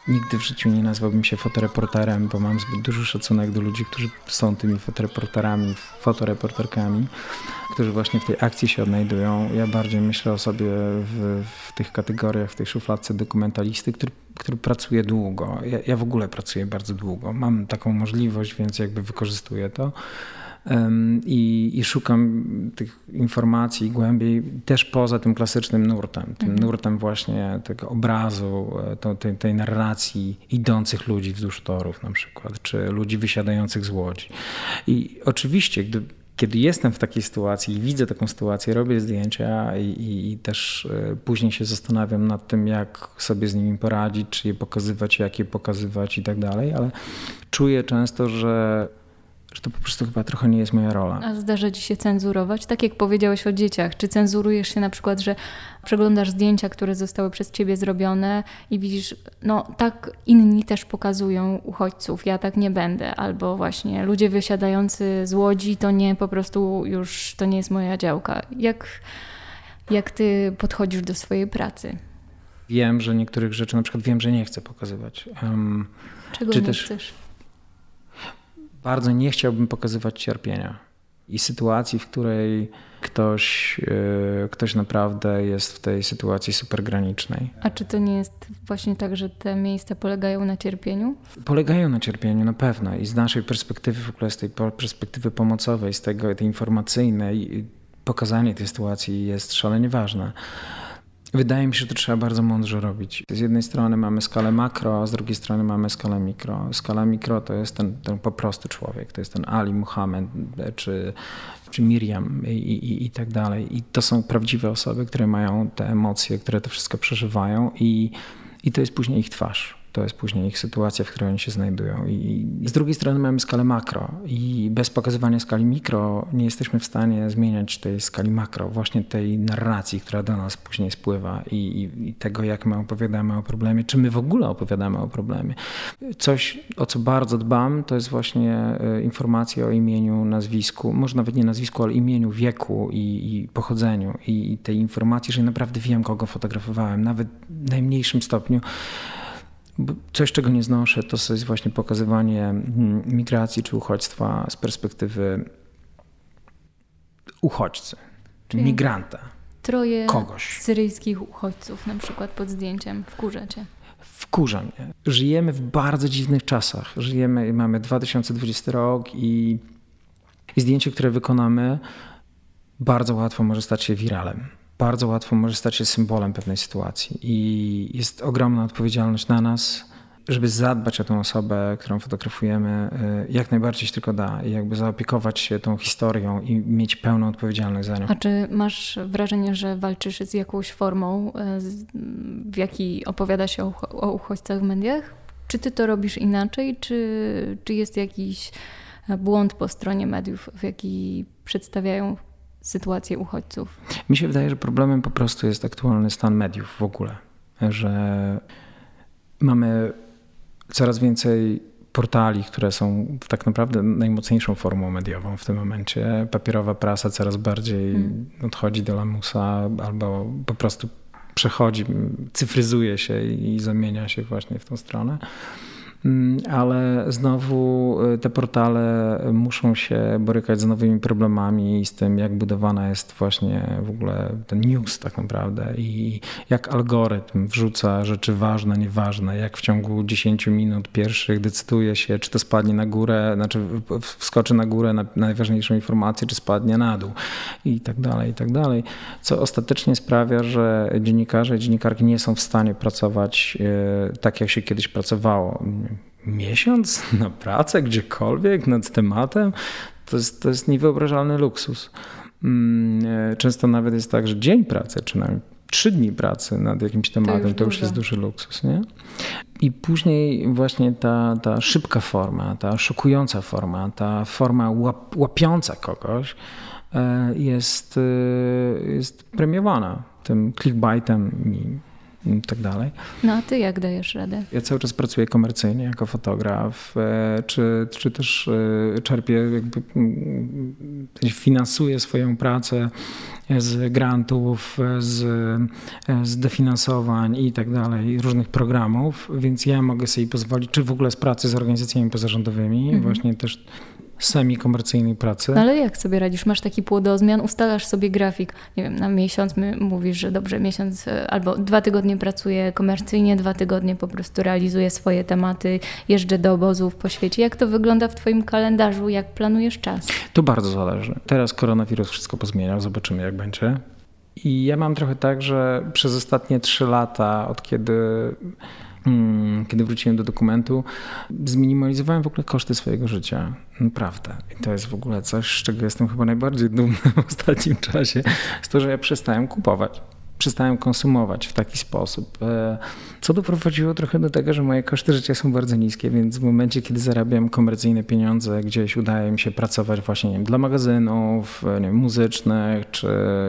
Nigdy w życiu nie nazwałbym się fotoreporterem, bo mam zbyt duży szacunek do ludzi, którzy są tymi fotoreporterami, fotoreporterkami, którzy właśnie w tej akcji się odnajdują. Ja bardziej myślę o sobie w, w tych kategoriach, w tej szufladce dokumentalisty, który, który pracuje długo. Ja, ja w ogóle pracuję bardzo długo. Mam taką możliwość, więc jakby wykorzystuję to. I, i szukam tych informacji głębiej też poza tym klasycznym nurtem, tym mhm. nurtem właśnie tego obrazu, to, tej, tej narracji idących ludzi wzdłuż torów na przykład, czy ludzi wysiadających z łodzi. I oczywiście, gdy, kiedy jestem w takiej sytuacji i widzę taką sytuację, robię zdjęcia i, i, i też później się zastanawiam nad tym, jak sobie z nimi poradzić, czy je pokazywać, jak je pokazywać i tak dalej, ale czuję często, że że to po prostu chyba trochę nie jest moja rola. A zdarza ci się cenzurować? Tak jak powiedziałeś o dzieciach. Czy cenzurujesz się na przykład, że przeglądasz zdjęcia, które zostały przez ciebie zrobione i widzisz, no tak inni też pokazują uchodźców, ja tak nie będę. Albo właśnie ludzie wysiadający z łodzi, to nie po prostu już, to nie jest moja działka. Jak, jak ty podchodzisz do swojej pracy? Wiem, że niektórych rzeczy na przykład wiem, że nie chcę pokazywać. Um, Czego czy nie też... chcesz? Bardzo nie chciałbym pokazywać cierpienia i sytuacji, w której ktoś, yy, ktoś naprawdę jest w tej sytuacji supergranicznej. A czy to nie jest właśnie tak, że te miejsca polegają na cierpieniu? Polegają na cierpieniu, na pewno. I z naszej perspektywy, w ogóle z tej perspektywy pomocowej, z tego, tej informacyjnej, pokazanie tej sytuacji jest szalenie ważne. Wydaje mi się, że to trzeba bardzo mądrze robić. Z jednej strony mamy skalę makro, a z drugiej strony mamy skalę mikro. Skala mikro to jest ten, ten po prostu człowiek, to jest ten Ali, Muhammad czy, czy Miriam i, i, i tak dalej. I to są prawdziwe osoby, które mają te emocje, które to wszystko przeżywają i, i to jest później ich twarz. To jest później ich sytuacja, w której oni się znajdują. I z drugiej strony mamy skalę makro i bez pokazywania skali mikro nie jesteśmy w stanie zmieniać tej skali makro, właśnie tej narracji, która do nas później spływa i, i, i tego, jak my opowiadamy o problemie, czy my w ogóle opowiadamy o problemie. Coś, o co bardzo dbam, to jest właśnie informacje o imieniu, nazwisku, może nawet nie nazwisku, ale imieniu, wieku i, i pochodzeniu i, i tej informacji, że ja naprawdę wiem, kogo fotografowałem, nawet w najmniejszym stopniu. Coś, czego nie znoszę, to jest właśnie pokazywanie migracji czy uchodźstwa z perspektywy uchodźcy, czyli migranta, troje kogoś. Syryjskich uchodźców na przykład pod zdjęciem. Wkurza cię. Wkurza mnie. Żyjemy w bardzo dziwnych czasach. Żyjemy, mamy dwa tysiące dwudziesty rok i, i zdjęcie, które wykonamy, bardzo łatwo może stać się wiralem. Bardzo łatwo może stać się symbolem pewnej sytuacji i jest ogromna odpowiedzialność na nas, żeby zadbać o tą osobę, którą fotografujemy, jak najbardziej się tylko da i jakby zaopiekować się tą historią i mieć pełną odpowiedzialność za nią. A czy masz wrażenie, że walczysz z jakąś formą, w jakiej opowiada się o uchodźcach w mediach? Czy ty to robisz inaczej, czy, czy jest jakiś błąd po stronie mediów, w jaki przedstawiają sytuację uchodźców? Mi się wydaje, że problemem po prostu jest aktualny stan mediów w ogóle, że mamy coraz więcej portali, które są tak naprawdę najmocniejszą formą mediową w tym momencie. Papierowa prasa coraz bardziej hmm. odchodzi do lamusa albo po prostu przechodzi, cyfryzuje się i zamienia się właśnie w tą stronę. Ale znowu te portale muszą się borykać z nowymi problemami i z tym, jak budowana jest właśnie w ogóle ten news tak naprawdę i jak algorytm wrzuca rzeczy ważne, nieważne, jak w ciągu dziesięciu minut pierwszych decyduje się, czy to spadnie na górę, znaczy wskoczy na górę na najważniejszą informację, czy spadnie na dół i tak dalej, i tak dalej. Co ostatecznie sprawia, że dziennikarze i dziennikarki nie są w stanie pracować tak, jak się kiedyś pracowało. Miesiąc na pracę, gdziekolwiek, nad tematem, to jest, to jest niewyobrażalny luksus. Często nawet jest tak, że dzień pracy, czy nawet trzy dni pracy nad jakimś tematem, to już, to już jest duży luksus, nie? I później właśnie ta, ta szybka forma, ta szokująca forma, ta forma łap, łapiąca kogoś jest, jest premiowana tym clickbaitem i i tak dalej. No a ty jak dajesz radę? Ja cały czas pracuję komercyjnie jako fotograf, czy, czy też czerpię, jakby finansuję swoją pracę z grantów, z, z dofinansowań i tak dalej, różnych programów, więc ja mogę sobie pozwolić, czy w ogóle z pracy z organizacjami pozarządowymi, mhm. właśnie też semi-komercyjnej pracy. No ale jak sobie radzisz? Masz taki płodozmian, ustalasz sobie grafik, nie wiem, na miesiąc my mówisz, że dobrze, miesiąc albo dwa tygodnie pracuję komercyjnie, dwa tygodnie po prostu realizuję swoje tematy, jeżdżę do obozów po świecie. Jak to wygląda w twoim kalendarzu? Jak planujesz czas? To bardzo zależy. Teraz koronawirus wszystko pozmieniał, zobaczymy jak będzie. I ja mam trochę tak, że przez ostatnie trzy lata, od kiedy... Kiedy wróciłem do dokumentu, zminimalizowałem w ogóle koszty swojego życia. Naprawdę. I to jest w ogóle coś, z czego jestem chyba najbardziej dumny w ostatnim czasie. Jest to, że ja przestałem kupować. Przestałem konsumować w taki sposób, co doprowadziło trochę do tego, że moje koszty życia są bardzo niskie, więc w momencie, kiedy zarabiam komercyjne pieniądze, gdzieś udaje mi się pracować właśnie nie wiem, dla magazynów nie wiem, muzycznych czy,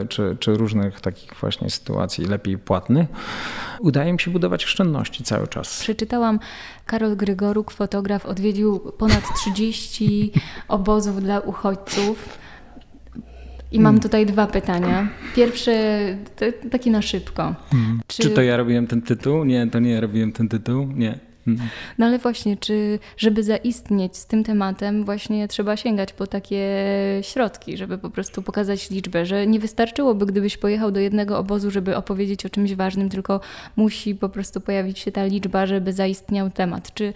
czy, czy różnych takich właśnie sytuacji lepiej płatnych, udaje mi się budować oszczędności cały czas. Przeczytałam, Karol Grygoruk, fotograf, odwiedził ponad trzydzieści obozów dla uchodźców. I mam tutaj dwa pytania. Pierwsze, takie na szybko. Mm. Czy... czy to ja robiłem ten tytuł? Nie, to nie ja robiłem ten tytuł. Nie. Mm. No ale właśnie, czy żeby zaistnieć z tym tematem, właśnie trzeba sięgać po takie środki, żeby po prostu pokazać liczbę, że nie wystarczyłoby, gdybyś pojechał do jednego obozu, żeby opowiedzieć o czymś ważnym, tylko musi po prostu pojawić się ta liczba, żeby zaistniał temat. Czy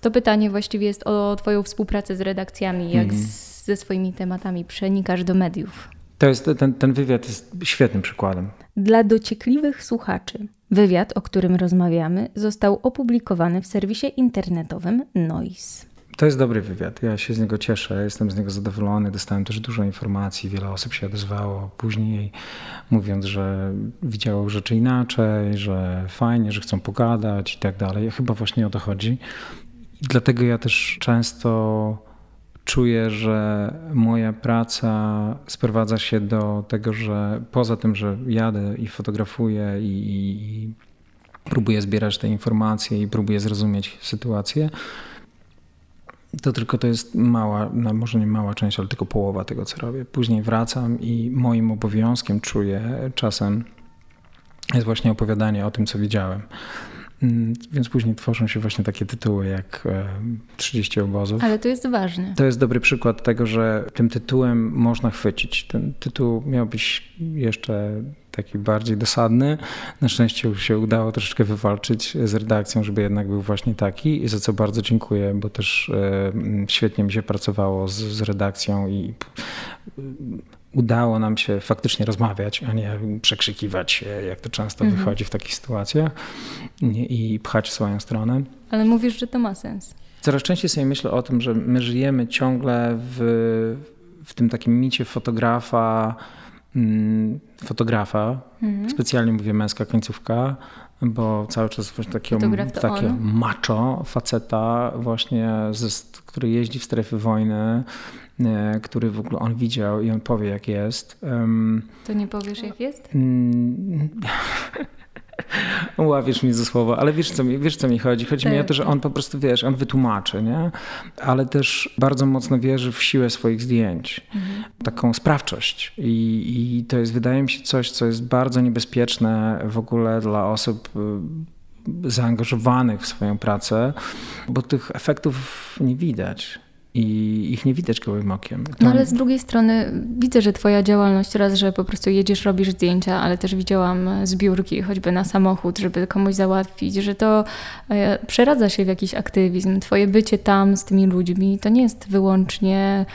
to pytanie właściwie jest o twoją współpracę z redakcjami, jak mm. z, ze swoimi tematami przenikasz do mediów? To jest, ten, ten wywiad jest świetnym przykładem. Dla dociekliwych słuchaczy wywiad, o którym rozmawiamy, został opublikowany w serwisie internetowym Noise. To jest dobry wywiad, ja się z niego cieszę, jestem z niego zadowolony, dostałem też dużo informacji, wiele osób się odezwało później, mówiąc, że widziało rzeczy inaczej, że fajnie, że chcą pogadać i tak dalej. Chyba właśnie o to chodzi. I dlatego ja też często... czuję, że moja praca sprowadza się do tego, że poza tym, że jadę i fotografuję i, i, i próbuję zbierać te informacje i próbuję zrozumieć sytuację, to tylko to jest mała, no może nie mała część, ale tylko połowa tego, co robię. Później wracam i moim obowiązkiem czuję czasem jest właśnie opowiadanie o tym, co widziałem. Więc później tworzą się właśnie takie tytuły jak trzydzieści obozów. Ale to jest ważne. To jest dobry przykład tego, że tym tytułem można chwycić. Ten tytuł miał być jeszcze taki bardziej dosadny. Na szczęście się udało troszeczkę wywalczyć z redakcją, żeby jednak był właśnie taki, za co bardzo dziękuję, bo też świetnie mi się pracowało z, z redakcją i udało nam się faktycznie rozmawiać, a nie przekrzykiwać się, jak to często mhm. wychodzi w takich sytuacjach i pchać w swoją stronę. Ale mówisz, że to ma sens. Coraz częściej sobie myślę o tym, że my żyjemy ciągle w, w tym takim micie fotografa, fotografa, mhm. specjalnie mówię męska końcówka, bo cały czas właśnie takiego, takiego macho faceta właśnie, z, który jeździ w strefy wojny, który w ogóle on widział i on powie jak jest. Um, to nie powiesz jak jest? Um, Łapiesz mnie za słowo, ale wiesz co, wiesz co mi chodzi. Chodzi tak, mi o to, że on po prostu, wiesz, on wytłumaczy, nie? Ale też bardzo mocno wierzy w siłę swoich zdjęć, mhm. taką sprawczość. I, i to jest, wydaje mi się, coś, co jest bardzo niebezpieczne w ogóle dla osób zaangażowanych w swoją pracę, bo tych efektów nie widać. I ich nie widać gołym okiem. To... No ale z drugiej strony widzę, że twoja działalność, raz, że po prostu jedziesz, robisz zdjęcia, ale też widziałam zbiórki choćby na samochód, żeby komuś załatwić, że to przeradza się w jakiś aktywizm. Twoje bycie tam z tymi ludźmi to nie jest wyłącznie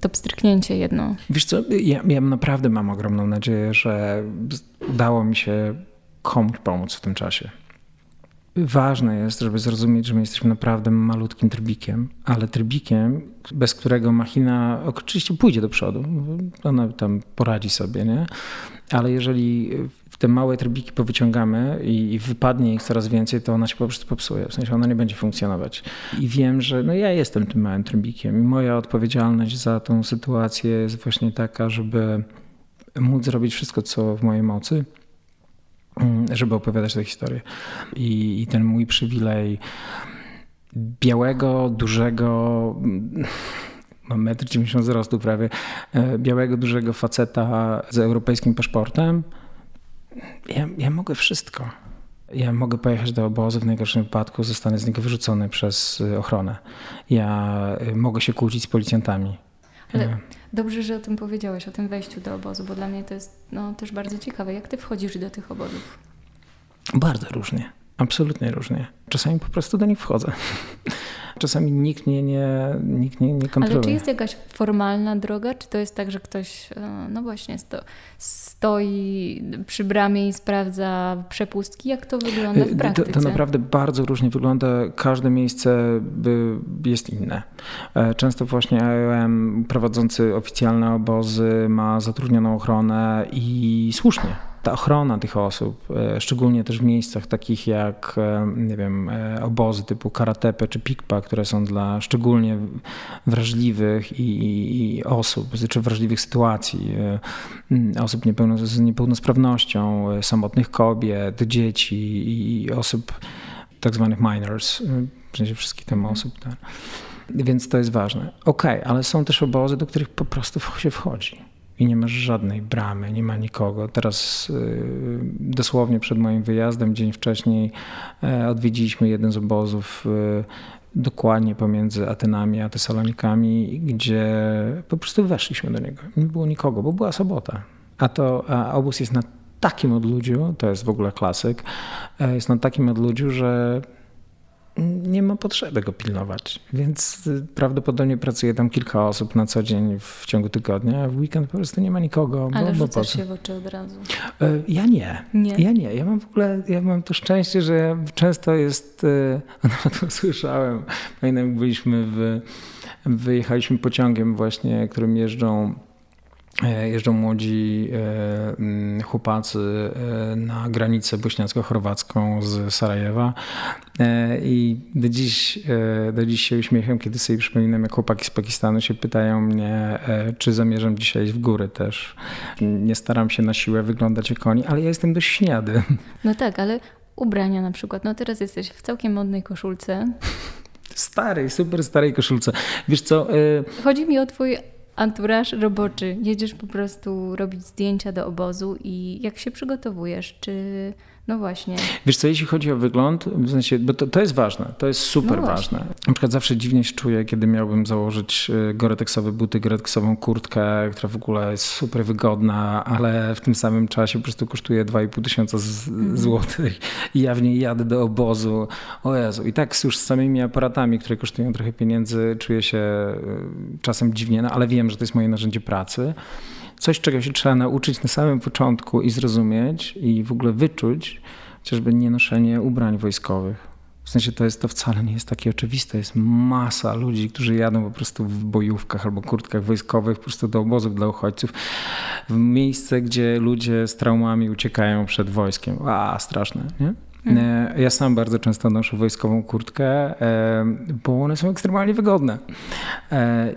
to pstryknięcie jedno. Wiesz co, ja, ja naprawdę mam ogromną nadzieję, że udało mi się komuś pomóc w tym czasie. Ważne jest, żeby zrozumieć, że my jesteśmy naprawdę malutkim trybikiem, ale trybikiem, bez którego machina oczywiście pójdzie do przodu, ona tam poradzi sobie, nie? Ale jeżeli te małe trybiki powyciągamy i, i wypadnie ich coraz więcej, to ona się po prostu popsuje, w sensie ona nie będzie funkcjonować. I wiem, że no ja jestem tym małym trybikiem i moja odpowiedzialność za tą sytuację jest właśnie taka, żeby móc zrobić wszystko, co w mojej mocy, żeby opowiadać tę historię. I, i ten mój przywilej białego, dużego, mam metr dziewięćdziesiąt wzrostu prawie, białego, dużego faceta z europejskim paszportem, ja, ja mogę wszystko. Ja mogę pojechać do obozu, w najgorszym wypadku zostanę z niego wyrzucony przez ochronę. Ja mogę się kłócić z policjantami. Ale dobrze, że o tym powiedziałeś, o tym wejściu do obozu, bo dla mnie to jest no, też bardzo ciekawe. Jak ty wchodzisz do tych obozów? Bardzo różnie, absolutnie różnie. Czasami po prostu do nich wchodzę. Czasami nikt mnie nie, nikt nie, nie kontroluje. Ale czy jest jakaś formalna droga? Czy to jest tak, że ktoś no właśnie sto, stoi przy bramie i sprawdza przepustki? Jak to wygląda w praktyce? To, to naprawdę bardzo różnie wygląda. Każde miejsce jest inne. Często właśnie A O M prowadzący oficjalne obozy ma zatrudnioną ochronę i słusznie. Ta ochrona tych osób, szczególnie też w miejscach takich jak, nie wiem, obozy typu Karatepe czy Pikpa, które są dla szczególnie wrażliwych i, i, i osób, czy wrażliwych sytuacji, osób niepełno, z niepełnosprawnością, samotnych kobiet, dzieci i osób tak zwanych minors, w sensie wszystkich tam osób. Tak. Więc to jest ważne. Okej, okay, ale są też obozy, do których po prostu się wchodzi. I nie masz żadnej bramy, nie ma nikogo. Teraz dosłownie przed moim wyjazdem, dzień wcześniej, odwiedziliśmy jeden z obozów dokładnie pomiędzy Atenami a Tesalonikami, gdzie po prostu weszliśmy do niego. Nie było nikogo, bo była sobota. A to a obóz jest na takim odludziu, to jest w ogóle klasyk, jest na takim odludziu, że nie ma potrzeby go pilnować, więc prawdopodobnie pracuje tam kilka osób na co dzień w ciągu tygodnia, a w weekend po prostu nie ma nikogo. Ale rzucasz się w oczy od razu? Ja nie. nie. Ja nie. Ja mam w ogóle, ja mam to szczęście, że często jest, nawet usłyszałem, pamiętam byliśmy w, wyjechaliśmy pociągiem właśnie, którym jeżdżą Jeżdżą młodzi chłopacy na granicę bośniacko-chorwacką z Sarajewa i do dziś, do dziś się uśmiecham, kiedy sobie przypominam, jak chłopaki z Pakistanu się pytają mnie, czy zamierzam dzisiaj iść w góry też. Nie staram się na siłę wyglądać jak oni, ale ja jestem dość śniady. No tak, ale ubrania na przykład. No teraz jesteś w całkiem modnej koszulce. Starej, super starej koszulce. Wiesz co? Y- Chodzi mi o twój anturaż roboczy. Jedziesz po prostu robić zdjęcia do obozu i jak się przygotowujesz? Czy no właśnie. Wiesz co, jeśli chodzi o wygląd, w sensie, bo to, to jest ważne, to jest super no ważne. Na przykład zawsze dziwnie się czuję, kiedy miałbym założyć goreteksowe buty, goreteksową kurtkę, która w ogóle jest super wygodna, ale w tym samym czasie po prostu kosztuje dwa i pół tysiąca z- mm. złotych i ja w niej jadę do obozu. O Jezu, i tak już z samymi aparatami, które kosztują trochę pieniędzy, czuję się czasem dziwnie, no ale wiem, że to jest moje narzędzie pracy. Coś, czego się trzeba nauczyć na samym początku i zrozumieć i w ogóle wyczuć, chociażby nie noszenie ubrań wojskowych. W sensie to jest to wcale nie jest takie oczywiste. Jest masa ludzi, którzy jadą po prostu w bojówkach albo kurtkach wojskowych po prostu do obozów dla uchodźców. W miejsce, gdzie ludzie z traumami uciekają przed wojskiem. A, straszne, nie? Hmm. Ja sam bardzo często noszę wojskową kurtkę, bo one są ekstremalnie wygodne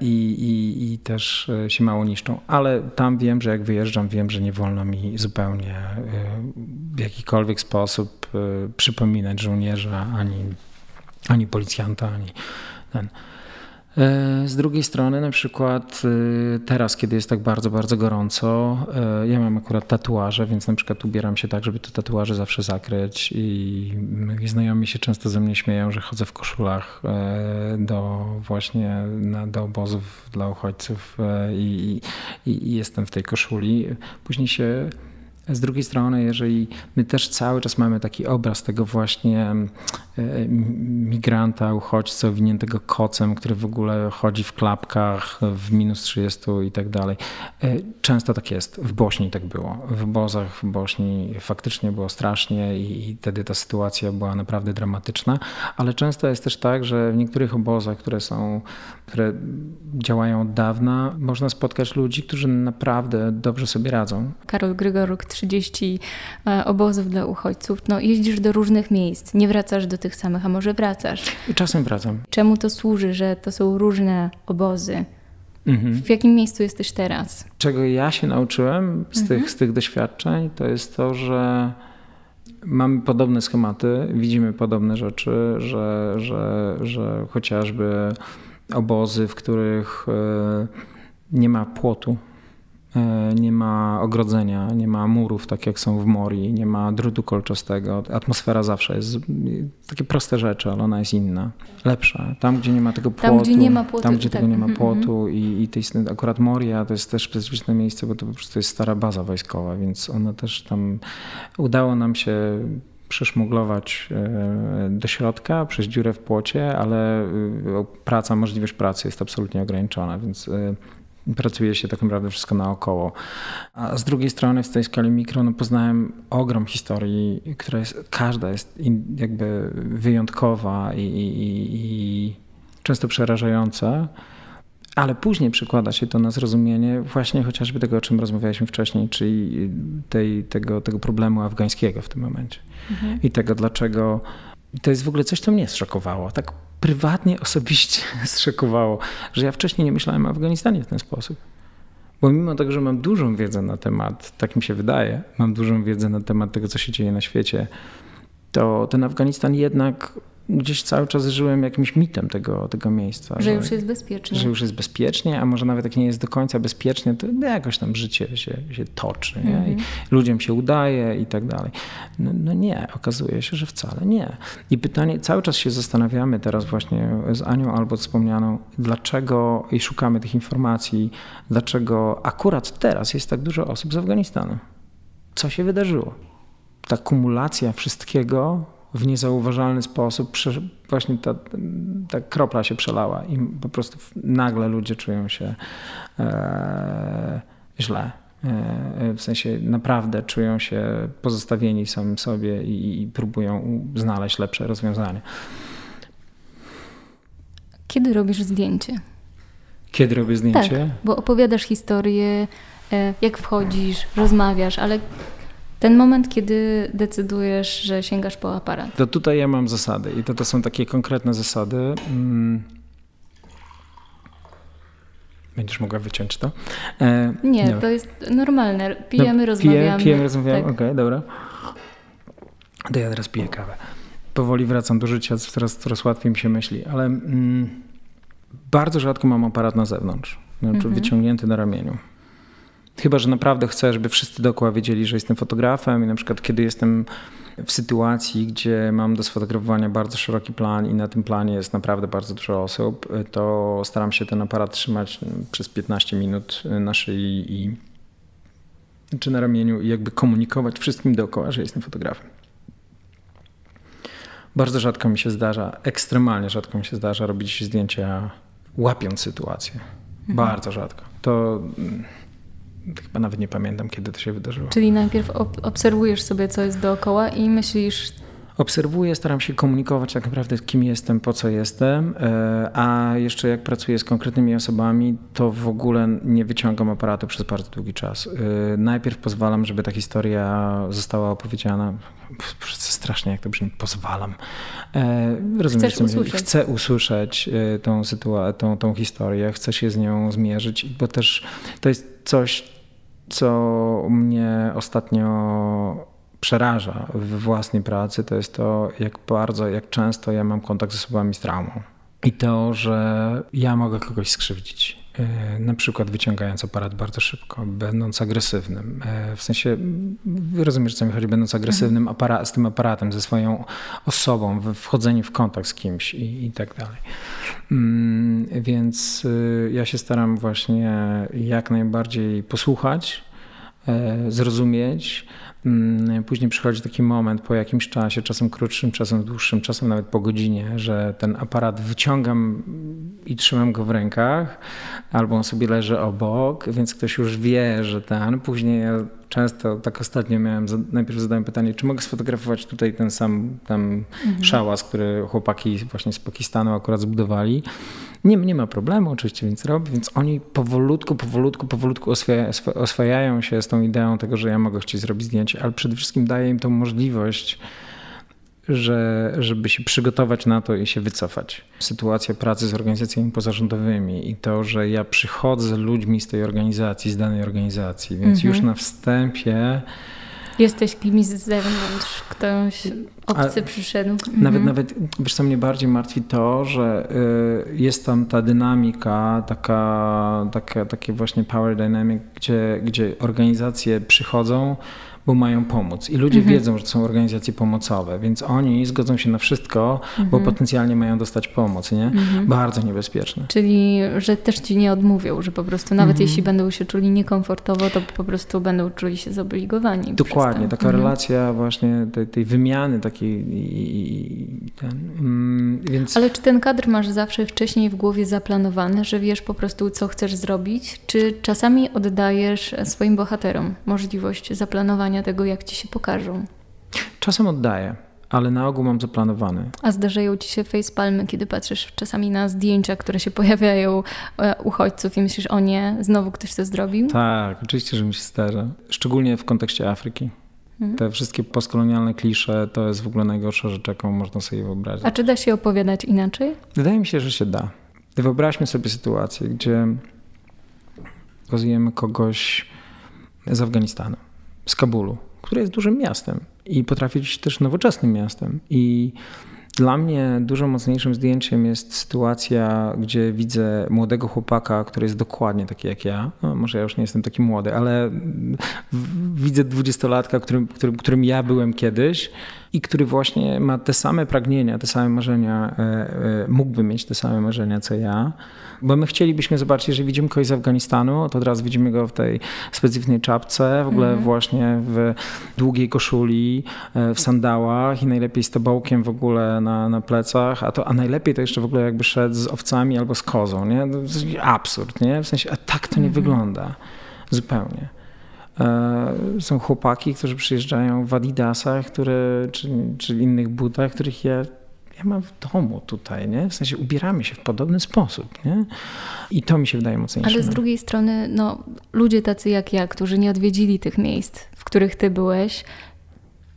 i, i, i też się mało niszczą, ale tam wiem, że jak wyjeżdżam, wiem, że nie wolno mi zupełnie w jakikolwiek sposób przypominać żołnierza, ani, ani policjanta, ani ten. Z drugiej strony na przykład teraz, kiedy jest tak bardzo, bardzo gorąco, ja mam akurat tatuaże, więc na przykład ubieram się tak, żeby te tatuaże zawsze zakryć i znajomi się często ze mnie śmieją, że chodzę w koszulach do właśnie na, do obozów dla uchodźców i, i, i jestem w tej koszuli. Później się z drugiej strony, jeżeli my też cały czas mamy taki obraz tego właśnie migranta, uchodźcy owiniętego kocem, który w ogóle chodzi w klapkach w minus trzydzieści i tak dalej. Często tak jest. W Bośni tak było. W obozach w Bośni faktycznie było strasznie i, i wtedy ta sytuacja była naprawdę dramatyczna, ale często jest też tak, że w niektórych obozach, które są, które działają od dawna, można spotkać ludzi, którzy naprawdę dobrze sobie radzą. Karol Grygoruk, trzydzieści obozów dla uchodźców. No, jeździsz do różnych miejsc, nie wracasz do tych samych, a może wracasz? Czasem wracam. Czemu to służy, że to są różne obozy? Mhm. W jakim miejscu jesteś teraz? Czego ja się nauczyłem z, mhm. tych, z tych doświadczeń, to jest to, że Mamy podobne schematy, widzimy podobne rzeczy, że, że, że chociażby obozy, w których nie ma płotu, nie ma ogrodzenia, nie ma murów, tak jak są w Morii, nie ma drutu kolczastego. Atmosfera zawsze jest, takie proste rzeczy, ale ona jest inna, lepsza. Tam, gdzie nie ma tego płotu, tam, gdzie, nie ma płotu, tam, gdzie tak. tego nie ma płotu i, i tej, akurat Moria to jest też specyficzne miejsce, bo to po prostu jest stara baza wojskowa, więc ona też tam, udało nam się przeszmuglować do środka przez dziurę w płocie, ale praca, możliwość pracy jest absolutnie ograniczona, więc pracuje się tak naprawdę wszystko naokoło. A z drugiej strony w tej skali mikro no, poznałem ogrom historii, która jest, każda jest in, jakby wyjątkowa i, i, i często przerażająca, ale później przekłada się to na zrozumienie właśnie chociażby tego, o czym rozmawialiśmy wcześniej, czyli tej, tego, tego problemu afgańskiego w tym momencie. Mhm. I tego, dlaczego to jest w ogóle coś, co mnie zszokowało. Tak prywatnie, osobiście zszokowało, że ja wcześniej nie myślałem o Afganistanie w ten sposób. Bo mimo tego, że mam dużą wiedzę na temat, tak mi się wydaje, mam dużą wiedzę na temat tego, co się dzieje na świecie, to ten Afganistan jednak gdzieś cały czas żyłem jakimś mitem tego, tego miejsca. Że, że już jest bezpiecznie. Że już jest bezpiecznie, a może nawet jak nie jest do końca bezpiecznie, to jakoś tam życie się, się toczy, nie? Mm-hmm. I ludziom się udaje i tak dalej. No, no nie, okazuje się, że wcale nie. I pytanie, cały czas się zastanawiamy teraz właśnie z Anią Albot wspomnianą, dlaczego, i szukamy tych informacji, dlaczego akurat teraz jest tak dużo osób z Afganistanu. Co się wydarzyło? Ta kumulacja wszystkiego w niezauważalny sposób właśnie ta, ta kropla się przelała i po prostu nagle ludzie czują się e, źle. E, w sensie naprawdę czują się pozostawieni samym sobie i, i próbują znaleźć lepsze rozwiązanie. Kiedy robisz zdjęcie? Kiedy robię zdjęcie? Tak, bo opowiadasz historię, jak wchodzisz, rozmawiasz, ale ten moment, kiedy decydujesz, że sięgasz po aparat. To tutaj ja mam zasady i to, to są takie konkretne zasady. Będziesz mogła wyciąć to? E, nie, dobra. To jest normalne. Pijemy, no, rozmawiamy. Pijemy, rozmawiamy, tak. Okej, okay, dobra. To ja teraz piję kawę. Powoli wracam do życia, coraz, coraz łatwiej mi się myśli, ale mm, bardzo rzadko mam aparat na zewnątrz, znaczy mhm. wyciągnięty na ramieniu. Chyba że naprawdę chcę, żeby wszyscy dookoła wiedzieli, że jestem fotografem i na przykład kiedy jestem w sytuacji, gdzie mam do sfotografowania bardzo szeroki plan i na tym planie jest naprawdę bardzo dużo osób, to staram się ten aparat trzymać przez piętnaście minut na szyi i, czy na ramieniu i jakby komunikować wszystkim dookoła, że jestem fotografem. Bardzo rzadko mi się zdarza, ekstremalnie rzadko mi się zdarza robić zdjęcia łapiąc sytuację. Mhm. Bardzo rzadko. To... Chyba nawet nie pamiętam, kiedy to się wydarzyło. Czyli najpierw ob- obserwujesz sobie, co jest dookoła i myślisz... Obserwuję, staram się komunikować tak naprawdę, kim jestem, po co jestem, a jeszcze jak pracuję z konkretnymi osobami, to w ogóle nie wyciągam aparatu przez bardzo długi czas. Najpierw pozwalam, żeby ta historia została opowiedziana. Strasznie jak to brzmi, pozwalam. Rozumiem, chcesz usłyszeć. Chcę usłyszeć tą, sytuację, tą, tą historię, chcę się z nią zmierzyć, bo też to jest coś, co mnie ostatnio przeraża w własnej pracy, to jest to, jak bardzo, jak często ja mam kontakt z osobami z traumą. I to, że ja mogę kogoś skrzywdzić, na przykład wyciągając aparat bardzo szybko, będąc agresywnym, w sensie, rozumiesz, co mi chodzi, będąc agresywnym apara- z tym aparatem, ze swoją osobą, wchodzeniu w kontakt z kimś i, i tak dalej. Więc ja się staram właśnie jak najbardziej posłuchać, zrozumieć. Później przychodzi taki moment po jakimś czasie, czasem krótszym, czasem dłuższym, czasem nawet po godzinie, że ten aparat wyciągam i trzymam go w rękach, albo on sobie leży obok, więc ktoś już wie, że ten. Później ja często, tak ostatnio miałem, najpierw zadałem pytanie, czy mogę sfotografować tutaj ten sam tam mhm. szałas, który chłopaki właśnie z Pakistanu akurat zbudowali. Nie, nie ma problemu oczywiście, więc robię, więc oni powolutku, powolutku, powolutku oswaja, oswajają się z tą ideą tego, że ja mogę chcieć zrobić zdjęcie, ale przede wszystkim daję im tą możliwość, że, żeby się przygotować na to i się wycofać. Sytuacja pracy z organizacjami pozarządowymi i to, że ja przychodzę z ludźmi z tej organizacji, z danej organizacji, więc mhm. już na wstępie Jesteś kimś z zewnątrz, ktoś obcy A przyszedł. Nawet, mhm. nawet, wiesz co mnie bardziej martwi, to, że y, jest tam ta dynamika, taka, taka, takie właśnie power dynamic, gdzie, gdzie organizacje przychodzą, bo mają pomóc. I ludzie mhm. wiedzą, że to są organizacje pomocowe, więc oni zgodzą się na wszystko, mhm. bo potencjalnie mają dostać pomoc, nie? Mhm. Bardzo niebezpieczne. Czyli, że też ci nie odmówią, że po prostu nawet mhm. jeśli będą się czuli niekomfortowo, to po prostu będą czuli się zobligowani. Dokładnie. Taka mhm. relacja właśnie tej, tej wymiany takiej. Ten, więc... Ale czy ten kadr masz zawsze wcześniej w głowie zaplanowany, że wiesz po prostu, co chcesz zrobić, czy czasami oddajesz swoim bohaterom możliwość zaplanowania tego, jak ci się pokażą? Czasem oddaję, ale na ogół mam zaplanowany. A zdarzają ci się facepalmy, kiedy patrzysz czasami na zdjęcia, które się pojawiają uchodźców i myślisz, o nie, znowu ktoś to zrobił? Tak, oczywiście, że mi się zdarza. Szczególnie w kontekście Afryki. Mhm. Te wszystkie postkolonialne klisze to jest w ogóle najgorsza rzecz, jaką można sobie wyobrazić. A czy da się opowiadać inaczej? Wydaje mi się, że się da. Wyobraźmy sobie sytuację, gdzie pokazujemy kogoś z Afganistanu, z Kabulu, które jest dużym miastem i potrafi być też nowoczesnym miastem. I dla mnie dużo mocniejszym zdjęciem jest sytuacja, gdzie widzę młodego chłopaka, który jest dokładnie taki jak ja. No, może ja już nie jestem taki młody, ale widzę dwudziestolatka, którym, którym, którym ja byłem kiedyś i który właśnie ma te same pragnienia, te same marzenia, mógłby mieć te same marzenia co ja. Bo my chcielibyśmy zobaczyć, że widzimy kogoś z Afganistanu, to od razu widzimy go w tej specyficznej czapce, w ogóle mhm. właśnie w długiej koszuli, w sandałach i najlepiej z tobołkiem w ogóle na, na plecach, a, to, a najlepiej to jeszcze w ogóle jakby szedł z owcami albo z kozą, nie? To jest absurd, nie? W sensie, a tak to nie mhm. wygląda zupełnie. Są chłopaki, którzy przyjeżdżają w adidasach, które, czy, czy w innych butach, których ja Ja mam w domu tutaj, nie? W sensie ubieramy się w podobny sposób, nie? I to mi się wydaje mocniejsze. Ale z drugiej strony, no, ludzie tacy jak ja, którzy nie odwiedzili tych miejsc, w których ty byłeś,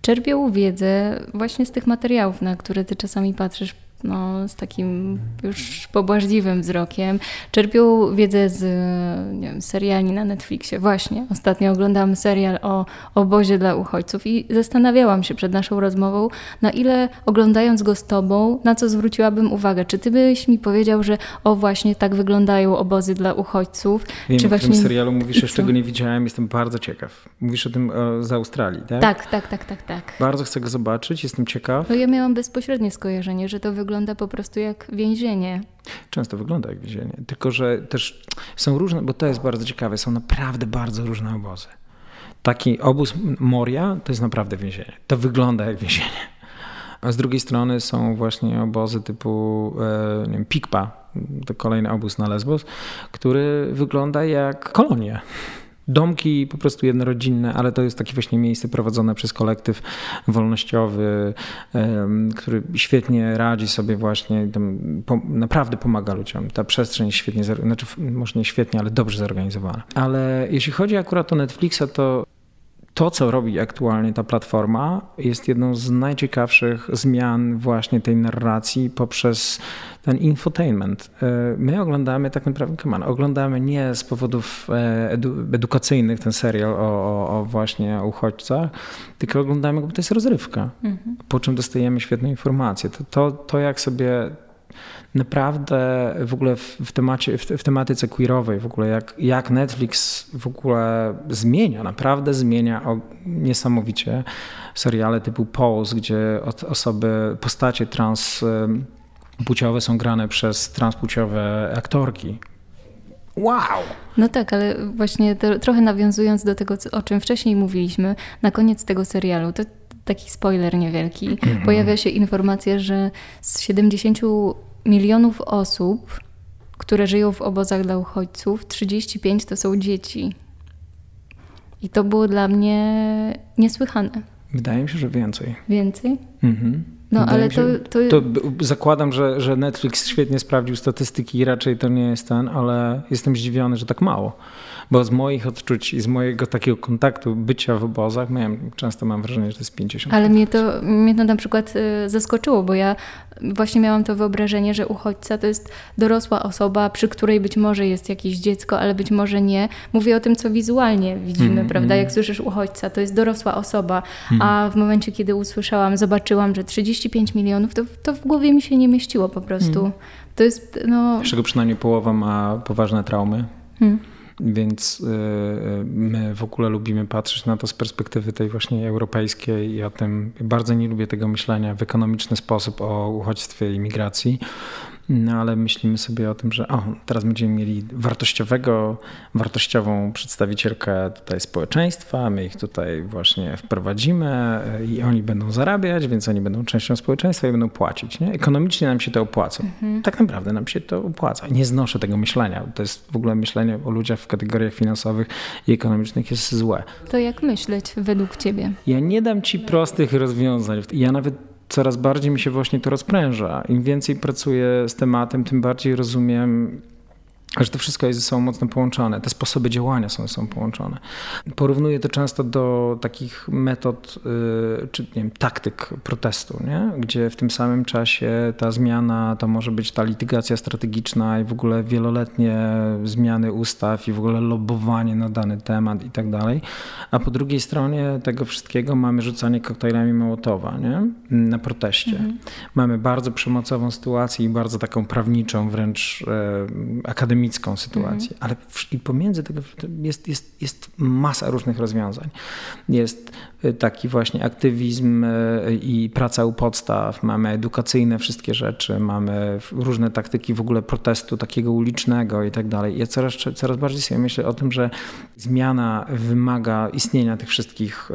czerpią wiedzę właśnie z tych materiałów, na które ty czasami patrzysz, no, z takim już pobłażliwym wzrokiem. Czerpią wiedzę z, nie wiem, seriali na Netflixie. Właśnie, ostatnio oglądałam serial o obozie dla uchodźców i zastanawiałam się przed naszą rozmową, na ile oglądając go z tobą, na co zwróciłabym uwagę. Czy ty byś mi powiedział, że o właśnie tak wyglądają obozy dla uchodźców? Wiem, czy o właśnie... tym serialu mówisz, jeszcze go nie widziałem, jestem bardzo ciekaw. Mówisz o tym o, z Australii, tak? Tak, tak, tak, tak, tak. Bardzo chcę go zobaczyć, jestem ciekaw. No ja miałam bezpośrednie skojarzenie, że to wygląda Wygląda po prostu jak więzienie. Często wygląda jak więzienie, tylko że też są różne, bo to jest bardzo ciekawe, są naprawdę bardzo różne obozy. Taki obóz Moria to jest naprawdę więzienie, to wygląda jak więzienie. A z drugiej strony są właśnie obozy typu nie wiem, Pikpa, to kolejny obóz na Lesbos, który wygląda jak kolonia. Domki po prostu jednorodzinne, ale to jest takie właśnie miejsce prowadzone przez kolektyw wolnościowy, który świetnie radzi sobie właśnie, tam naprawdę pomaga ludziom. Ta przestrzeń jest świetnie, znaczy może nie świetnie, ale dobrze zorganizowana. Ale jeśli chodzi akurat o Netflixa, to to, co robi aktualnie ta platforma, jest jedną z najciekawszych zmian właśnie tej narracji poprzez ten infotainment. My oglądamy tak naprawdę, come on, oglądamy nie z powodów edu- edukacyjnych ten serial o, o, o właśnie uchodźcach, tylko oglądamy, bo to jest rozrywka, mhm. po czym dostajemy świetne informacje. To, to, to jak sobie naprawdę w ogóle w, w, temacie, w, w tematyce queerowej, w ogóle jak, jak Netflix w ogóle zmienia, naprawdę zmienia o, niesamowicie seriale typu Pose, gdzie osoby, postacie transpłciowe są grane przez transpłciowe aktorki. Wow! No tak, ale właśnie to, trochę nawiązując do tego, o czym wcześniej mówiliśmy, na koniec tego serialu, to taki spoiler niewielki, pojawia się informacja, że z siedemdziesięciu milionów osób, które żyją w obozach dla uchodźców, trzydzieści pięć to są dzieci. I to było dla mnie niesłychane. Wydaje mi się, że więcej. Więcej? Mhm. No, ale to, to... to zakładam, że, że Netflix świetnie sprawdził statystyki i raczej to nie jest ten, ale jestem zdziwiony, że tak mało. Bo z moich odczuć i z mojego takiego kontaktu, bycia w obozach, miałem, często mam wrażenie, że to jest pięćdziesiąt procent. Ale mnie to, mnie to na przykład zaskoczyło, bo ja właśnie miałam to wyobrażenie, że uchodźca to jest dorosła osoba, przy której być może jest jakieś dziecko, ale być może nie. Mówię o tym, co wizualnie widzimy, mm, prawda? Mm. Jak słyszysz uchodźca, to jest dorosła osoba, mm. a w momencie, kiedy usłyszałam, zobaczyłam, że trzydzieści pięć milionów, to, to w głowie mi się nie mieściło po prostu. Mm. To jest, no... Z czego przynajmniej połowa ma poważne traumy. Mm. Więc my w ogóle lubimy patrzeć na to z perspektywy tej właśnie europejskiej i o tym bardzo nie lubię tego myślenia w ekonomiczny sposób o uchodźstwie i migracji. No ale myślimy sobie o tym, że o, teraz będziemy mieli wartościowego, wartościową przedstawicielkę tutaj społeczeństwa, my ich tutaj właśnie wprowadzimy i oni będą zarabiać, więc oni będą częścią społeczeństwa i będą płacić. Nie? Ekonomicznie nam się to opłaca. Mhm. Tak naprawdę nam się to opłaca. Nie znoszę tego myślenia. To jest w ogóle myślenie o ludziach w kategoriach finansowych i ekonomicznych jest złe. To jak myśleć według ciebie? Ja nie dam ci prostych rozwiązań. Ja nawet coraz bardziej mi się właśnie to rozpręża. Im więcej pracuję z tematem, tym bardziej rozumiem, że to wszystko jest ze sobą mocno połączone. Te sposoby działania są ze sobą połączone. Porównuję to często do takich metod, czy nie wiem, taktyk protestu, nie? Gdzie w tym samym czasie ta zmiana, to może być ta litygacja strategiczna i w ogóle wieloletnie zmiany ustaw i w ogóle lobbowanie na dany temat i tak dalej. A po drugiej stronie tego wszystkiego mamy rzucanie koktajlami Mołotowa, nie? Na proteście. Mhm. Mamy bardzo przemocową sytuację i bardzo taką prawniczą, wręcz akademicką, micką sytuację, mm. ale w, i pomiędzy tego jest, jest, jest masa różnych rozwiązań. Jest taki właśnie aktywizm i praca u podstaw, mamy edukacyjne wszystkie rzeczy, mamy różne taktyki w ogóle protestu takiego ulicznego i tak dalej. Ja coraz, coraz bardziej sobie myślę o tym, że zmiana wymaga istnienia tych wszystkich,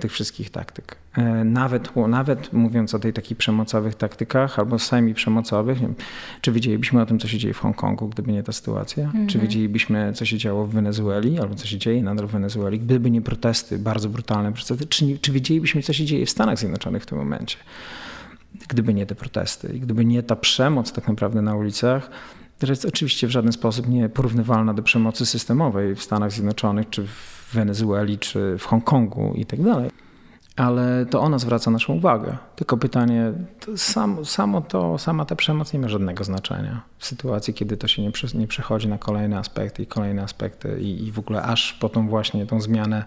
tych wszystkich taktyk. Nawet, nawet mówiąc o tej takich przemocowych taktykach albo sami przemocowych, nie wiem, czy wiedzielibyśmy o tym, co się dzieje w Hongkongu, gdyby nie ta sytuacja? Mm-hmm. Czy wiedzielibyśmy, co się działo w Wenezueli albo co się dzieje nadal w Wenezueli, gdyby nie protesty, bardzo brutalne protesty? Czy, czy wiedzielibyśmy, co się dzieje w Stanach Zjednoczonych w tym momencie, gdyby nie te protesty i gdyby nie ta przemoc tak naprawdę na ulicach, która jest oczywiście w żaden sposób nieporównywalna do przemocy systemowej w Stanach Zjednoczonych, czy w Wenezueli, czy w Hongkongu i tak dalej. Ale to ona zwraca naszą uwagę. Tylko pytanie, to samo, samo to, sama ta przemoc nie ma żadnego znaczenia w sytuacji, kiedy to się nie, przy, nie przechodzi na kolejne aspekty i kolejne aspekty i, i w ogóle aż po tą właśnie tą zmianę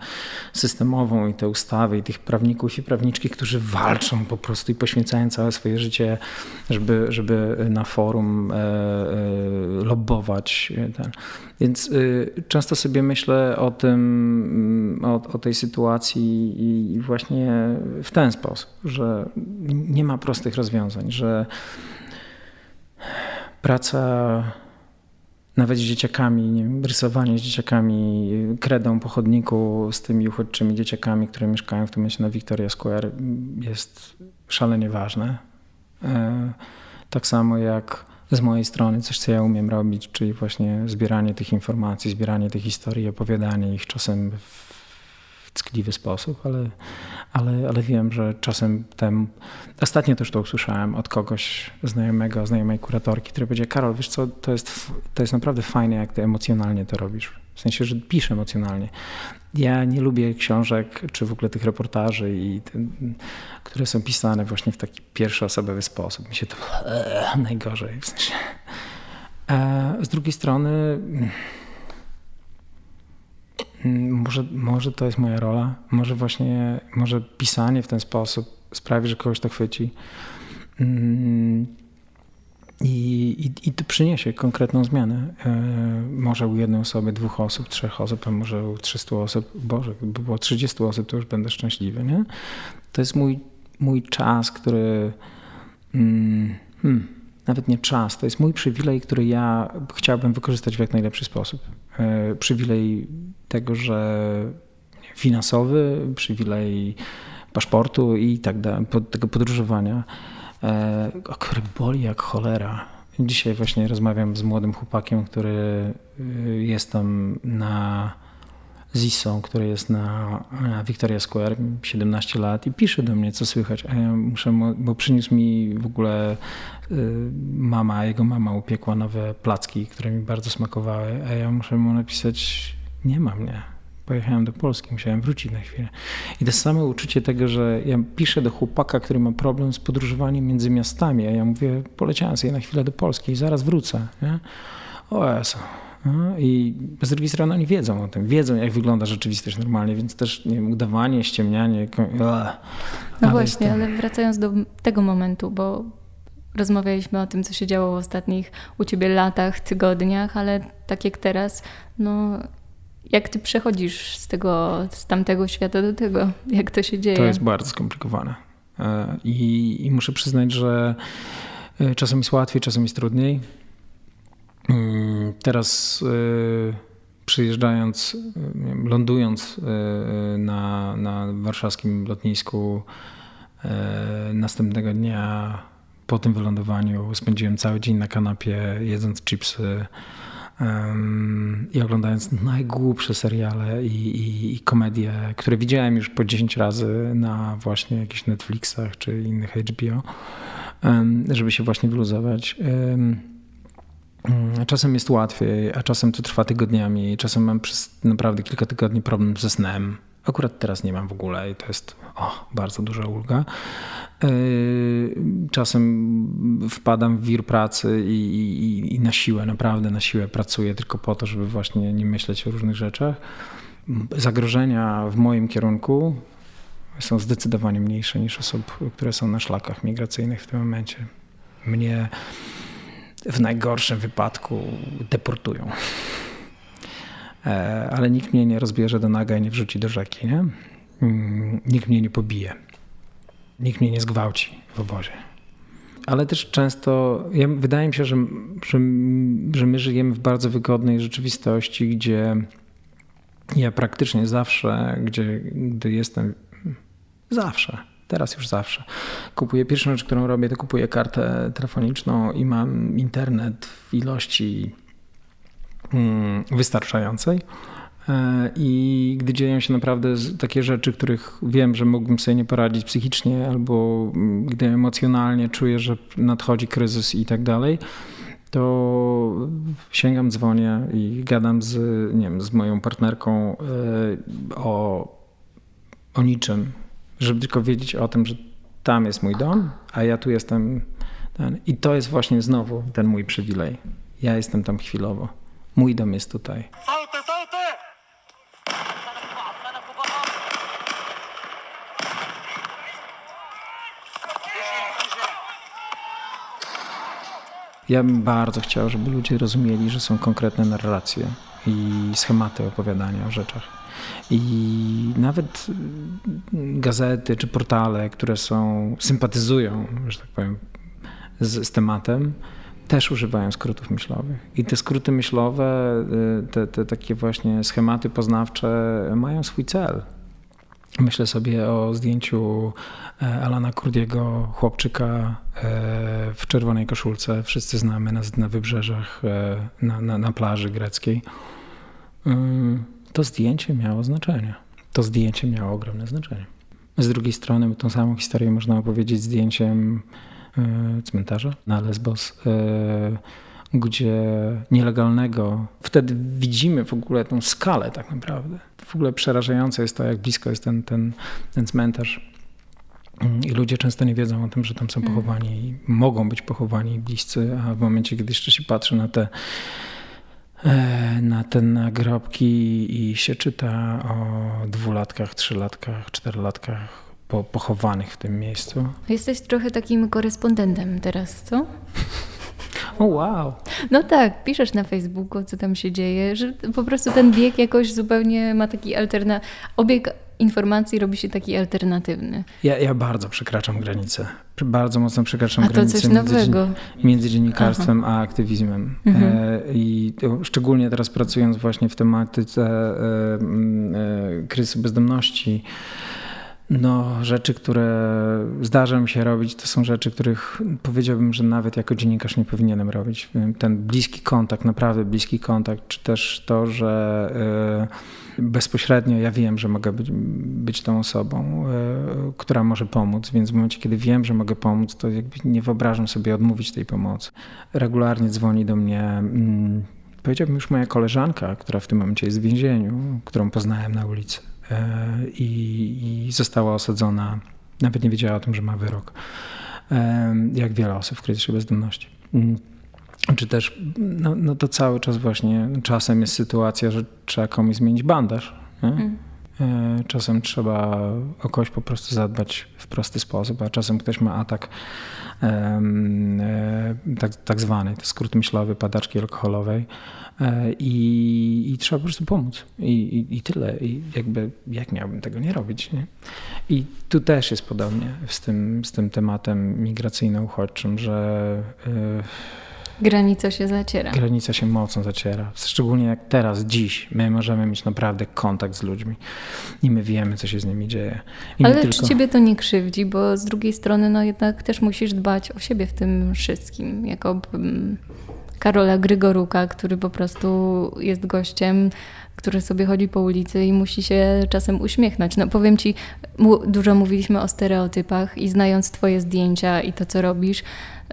systemową i te ustawy i tych prawników i prawniczki, którzy walczą po prostu i poświęcają całe swoje życie, żeby, żeby na forum e, e, lobbować. Ten. Więc e, często sobie myślę o tym, o, o tej sytuacji i właśnie w ten sposób, że nie ma prostych rozwiązań, że praca nawet z dzieciakami, nie wiem, rysowanie z dzieciakami, kredą po chodniku z tymi uchodźczymi dzieciakami, które mieszkają w tym momencie na Victoria Square, jest szalenie ważne. Tak samo jak z mojej strony coś, co ja umiem robić, czyli właśnie zbieranie tych informacji, zbieranie tych historii, opowiadanie ich czasem w ckliwy sposób, ale, ale, ale wiem, że czasem ten... Ostatnio też to usłyszałem od kogoś znajomego, znajomej kuratorki, który powiedział: Karol, wiesz co, to jest, to jest naprawdę fajne, jak ty emocjonalnie to robisz. W sensie, że pisz emocjonalnie. Ja nie lubię książek, czy w ogóle tych reportaży, i te, które są pisane właśnie w taki pierwszoosobowy sposób. Mi się to eee, najgorzej. W sensie. A z drugiej strony... Może, może to jest moja rola, może właśnie może pisanie w ten sposób sprawi, że kogoś to chwyci i, i, i to przyniesie konkretną zmianę. Może u jednej osoby, dwóch osób, trzech osób, a może u trzystu osób. Boże, gdyby było trzydziestu osób, to już będę szczęśliwy, nie? To jest mój, mój czas, który... Hmm, nawet nie czas, to jest mój przywilej, który ja chciałbym wykorzystać w jak najlepszy sposób. Przywilej tego, że finansowy, przywilej paszportu i tak dalej, tego podróżowania, który boli jak cholera. Dzisiaj właśnie rozmawiam z młodym chłopakiem, który jest tam na Zissą, który jest na Victoria Square, siedemnaście lat, i pisze do mnie, co słychać. A ja muszę, bo przyniósł mi w ogóle mama, jego mama upiekła nowe placki, które mi bardzo smakowały, a ja muszę mu napisać, nie ma mnie. Pojechałem do Polski, musiałem wrócić na chwilę. I to samo uczucie tego, że ja piszę do chłopaka, który ma problem z podróżowaniem między miastami, a ja mówię, poleciałem sobie na chwilę do Polski i zaraz wrócę. Nie? O Jezu. No, i z drugiej strony oni wiedzą o tym, wiedzą jak wygląda rzeczywistość normalnie, więc też nie wiem, udawanie, ściemnianie. Koń... No ale właśnie, to... ale wracając do tego momentu, bo rozmawialiśmy o tym, co się działo w ostatnich u ciebie latach, tygodniach, ale tak jak teraz, no jak ty przechodzisz z tego, z tamtego świata do tego, jak to się dzieje? To jest bardzo skomplikowane i, i muszę przyznać, że czasem jest łatwiej, czasem jest trudniej. Teraz y, przyjeżdżając, y, lądując y, na, na warszawskim lotnisku, y, następnego dnia po tym wylądowaniu spędziłem cały dzień na kanapie, jedząc chipsy y, i oglądając najgłupsze seriale i, i, i komedie, które widziałem już po dziesięć razy na właśnie jakichś Netflixach czy innych H B O, y, żeby się właśnie wyluzować. Y, Czasem jest łatwiej, a czasem to trwa tygodniami. Czasem mam przez naprawdę kilka tygodni problem ze snem. Akurat teraz nie mam w ogóle i to jest o, bardzo duża ulga. Czasem wpadam w wir pracy i, i, i na siłę, naprawdę na siłę pracuję tylko po to, żeby właśnie nie myśleć o różnych rzeczach. Zagrożenia w moim kierunku są zdecydowanie mniejsze niż osób, które są na szlakach migracyjnych w tym momencie. Mnie... w najgorszym wypadku deportują. Ale nikt mnie nie rozbierze do naga i nie wrzuci do rzeki, nie? Nikt mnie nie pobije. Nikt mnie nie zgwałci w obozie. Ale też często, ja, wydaje mi się, że, że, że my żyjemy w bardzo wygodnej rzeczywistości, gdzie ja praktycznie zawsze, gdzie, gdy jestem, zawsze, teraz już zawsze. Kupuję pierwszą rzecz, którą robię, to kupuję kartę telefoniczną i mam internet w ilości wystarczającej. I gdy dzieją się naprawdę takie rzeczy, których wiem, że mógłbym sobie nie poradzić psychicznie, albo gdy emocjonalnie czuję, że nadchodzi kryzys i tak dalej, to sięgam, dzwonię i gadam z, nie wiem, z moją partnerką o, o niczym. Żeby tylko wiedzieć o tym, że tam jest mój dom, a ja tu jestem. Ten. I to jest właśnie znowu ten mój przywilej. Ja jestem tam chwilowo. Mój dom jest tutaj. Ja bym bardzo chciał, żeby ludzie rozumieli, że są konkretne narracje i schematy opowiadania o rzeczach. I nawet gazety czy portale, które są, sympatyzują, że tak powiem, z, z tematem, też używają skrótów myślowych. I te skróty myślowe, te, te takie właśnie schematy poznawcze mają swój cel. Myślę sobie o zdjęciu Alana Kurdiego, chłopczyka w czerwonej koszulce. Wszyscy znamy nas na wybrzeżach, na, na, na plaży greckiej. To zdjęcie miało znaczenie. To zdjęcie miało ogromne znaczenie. Z drugiej strony tą samą historię można opowiedzieć zdjęciem y, cmentarza na Lesbos, y, gdzie nielegalnego. Wtedy widzimy w ogóle tą skalę tak naprawdę. W ogóle przerażające jest to, jak blisko jest ten, ten, ten cmentarz. I ludzie często nie wiedzą o tym, że tam są pochowani i mogą być pochowani bliscy, a w momencie, kiedy jeszcze się patrzy na te na te nagrobki i się czyta o dwulatkach, trzylatkach, czterolatkach po, pochowanych w tym miejscu. Jesteś trochę takim korespondentem teraz, co? O wow! No tak, piszesz na Facebooku, co tam się dzieje, że po prostu ten bieg jakoś zupełnie ma taki alternatywny, obieg informacji robi się taki alternatywny. Ja, ja bardzo przekraczam granicę. Bardzo mocno przekraczam granicę między, między dziennikarstwem Aha. a aktywizmem. Mhm. E, I to, szczególnie teraz pracując właśnie w tematyce e, e, kryzysu bezdomności, No, rzeczy, które zdarza mi się robić, to są rzeczy, których powiedziałbym, że nawet jako dziennikarz nie powinienem robić. Ten bliski kontakt, naprawdę bliski kontakt, czy też to, że bezpośrednio ja wiem, że mogę być, być tą osobą, która może pomóc, więc w momencie, kiedy wiem, że mogę pomóc, to jakby nie wyobrażam sobie odmówić tej pomocy. Regularnie dzwoni do mnie hmm, powiedziałbym już moja koleżanka, która w tym momencie jest w więzieniu, którą poznałem na ulicy. I, i została osadzona, nawet nie wiedziała o tym, że ma wyrok, jak wiele osób w kryzysie bezdomności. Czy też, no, no to cały czas właśnie, czasem jest sytuacja, że trzeba komuś zmienić bandaż, nie? Mm. Czasem trzeba o kogoś po prostu zadbać w prosty sposób, a czasem ktoś ma atak tak, tak zwany, to skrót myślowy, padaczki alkoholowej i, i trzeba po prostu pomóc i, i, i tyle. I jakby jak miałbym tego nie robić, nie? I tu też jest podobnie z tym, z tym tematem migracyjno-uchodźczym, że granica się zaciera. Granica się mocno zaciera. Szczególnie jak teraz, dziś, my możemy mieć naprawdę kontakt z ludźmi i my wiemy, co się z nimi dzieje. I ale tylko... czy ciebie to nie krzywdzi? Bo z drugiej strony no jednak też musisz dbać o siebie w tym wszystkim. Jako Karola Grygoruka, który po prostu jest gościem, który sobie chodzi po ulicy i musi się czasem uśmiechnąć. No powiem ci, dużo mówiliśmy o stereotypach i znając twoje zdjęcia i to, co robisz,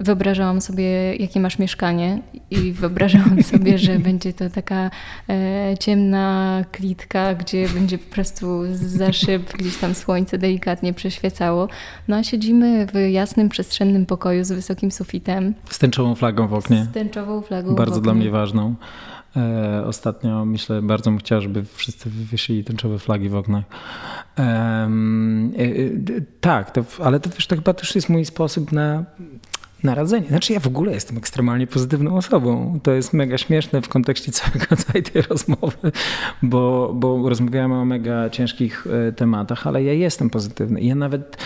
wyobrażałam sobie, jakie masz mieszkanie i wyobrażałam sobie, że będzie to taka e, ciemna klitka, gdzie będzie po prostu za szyb gdzieś tam słońce delikatnie przeświecało. No a siedzimy w jasnym, przestrzennym pokoju z wysokim sufitem. Z tęczową flagą w oknie. Z tęczową flagą Bardzo w oknie. Dla mnie ważną. E, ostatnio, myślę, bardzo bym chciał, żeby wszyscy wywiesili tęczowe flagi w oknach. E, e, tak, to, ale to, wiesz, to chyba też jest mój sposób na... na radzenie. Znaczy ja w ogóle jestem ekstremalnie pozytywną osobą. To jest mega śmieszne w kontekście całego, całej tej rozmowy, bo, bo rozmawiamy o mega ciężkich tematach, ale ja jestem pozytywny. Ja nawet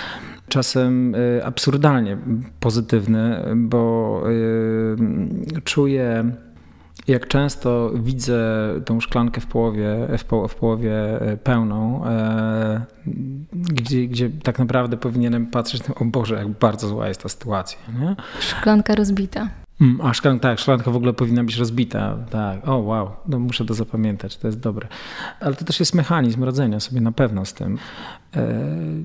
czasem absurdalnie pozytywny, bo czuję, jak często widzę tą szklankę w połowie, w po, w połowie pełną, e, gdzie, gdzie tak naprawdę powinienem patrzeć, o Boże, jak bardzo zła jest ta sytuacja. Nie? Szklanka rozbita. A szklanka, tak, szklanka w ogóle powinna być rozbita. Tak. O wow, no muszę to zapamiętać, to jest dobre. Ale to też jest mechanizm rodzenia sobie na pewno z tym.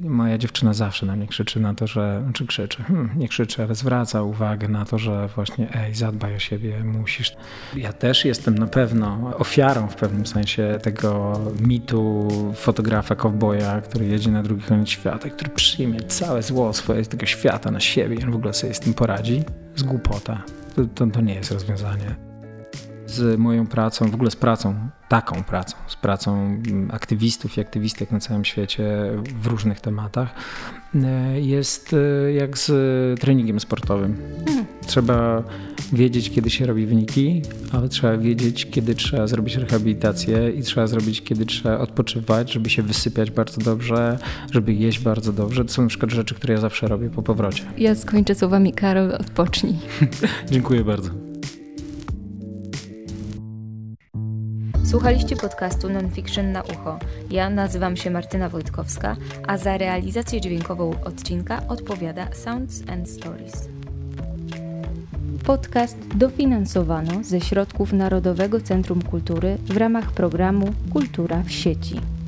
Yy, moja dziewczyna zawsze na mnie krzyczy na to, że, czy krzyczy, hmm, nie krzyczy, ale zwraca uwagę na to, że właśnie ej, zadbaj o siebie, musisz. Ja też jestem na pewno ofiarą w pewnym sensie tego mitu fotografa kowboja, który jedzie na drugi koniec świata, który przyjmie całe zło swojego tego świata na siebie i on w ogóle sobie z tym poradzi. Z głupota. To, to, to nie jest rozwiązanie. Z moją pracą, w ogóle z pracą, taką pracą, z pracą aktywistów i aktywistek na całym świecie w różnych tematach jest jak z treningiem sportowym. Trzeba wiedzieć, kiedy się robi wyniki, ale trzeba wiedzieć, kiedy trzeba zrobić rehabilitację i trzeba zrobić, kiedy trzeba odpoczywać, żeby się wysypiać bardzo dobrze, żeby jeść bardzo dobrze. To są na przykład rzeczy, które ja zawsze robię po powrocie. Ja skończę słowami Karol, odpocznij. Dziękuję bardzo. Słuchaliście podcastu Nonfiction na ucho. Ja nazywam się Martyna Wojtkowska, a za realizację dźwiękową odcinka odpowiada Sounds and Stories. Podcast dofinansowano ze środków Narodowego Centrum Kultury w ramach programu Kultura w sieci.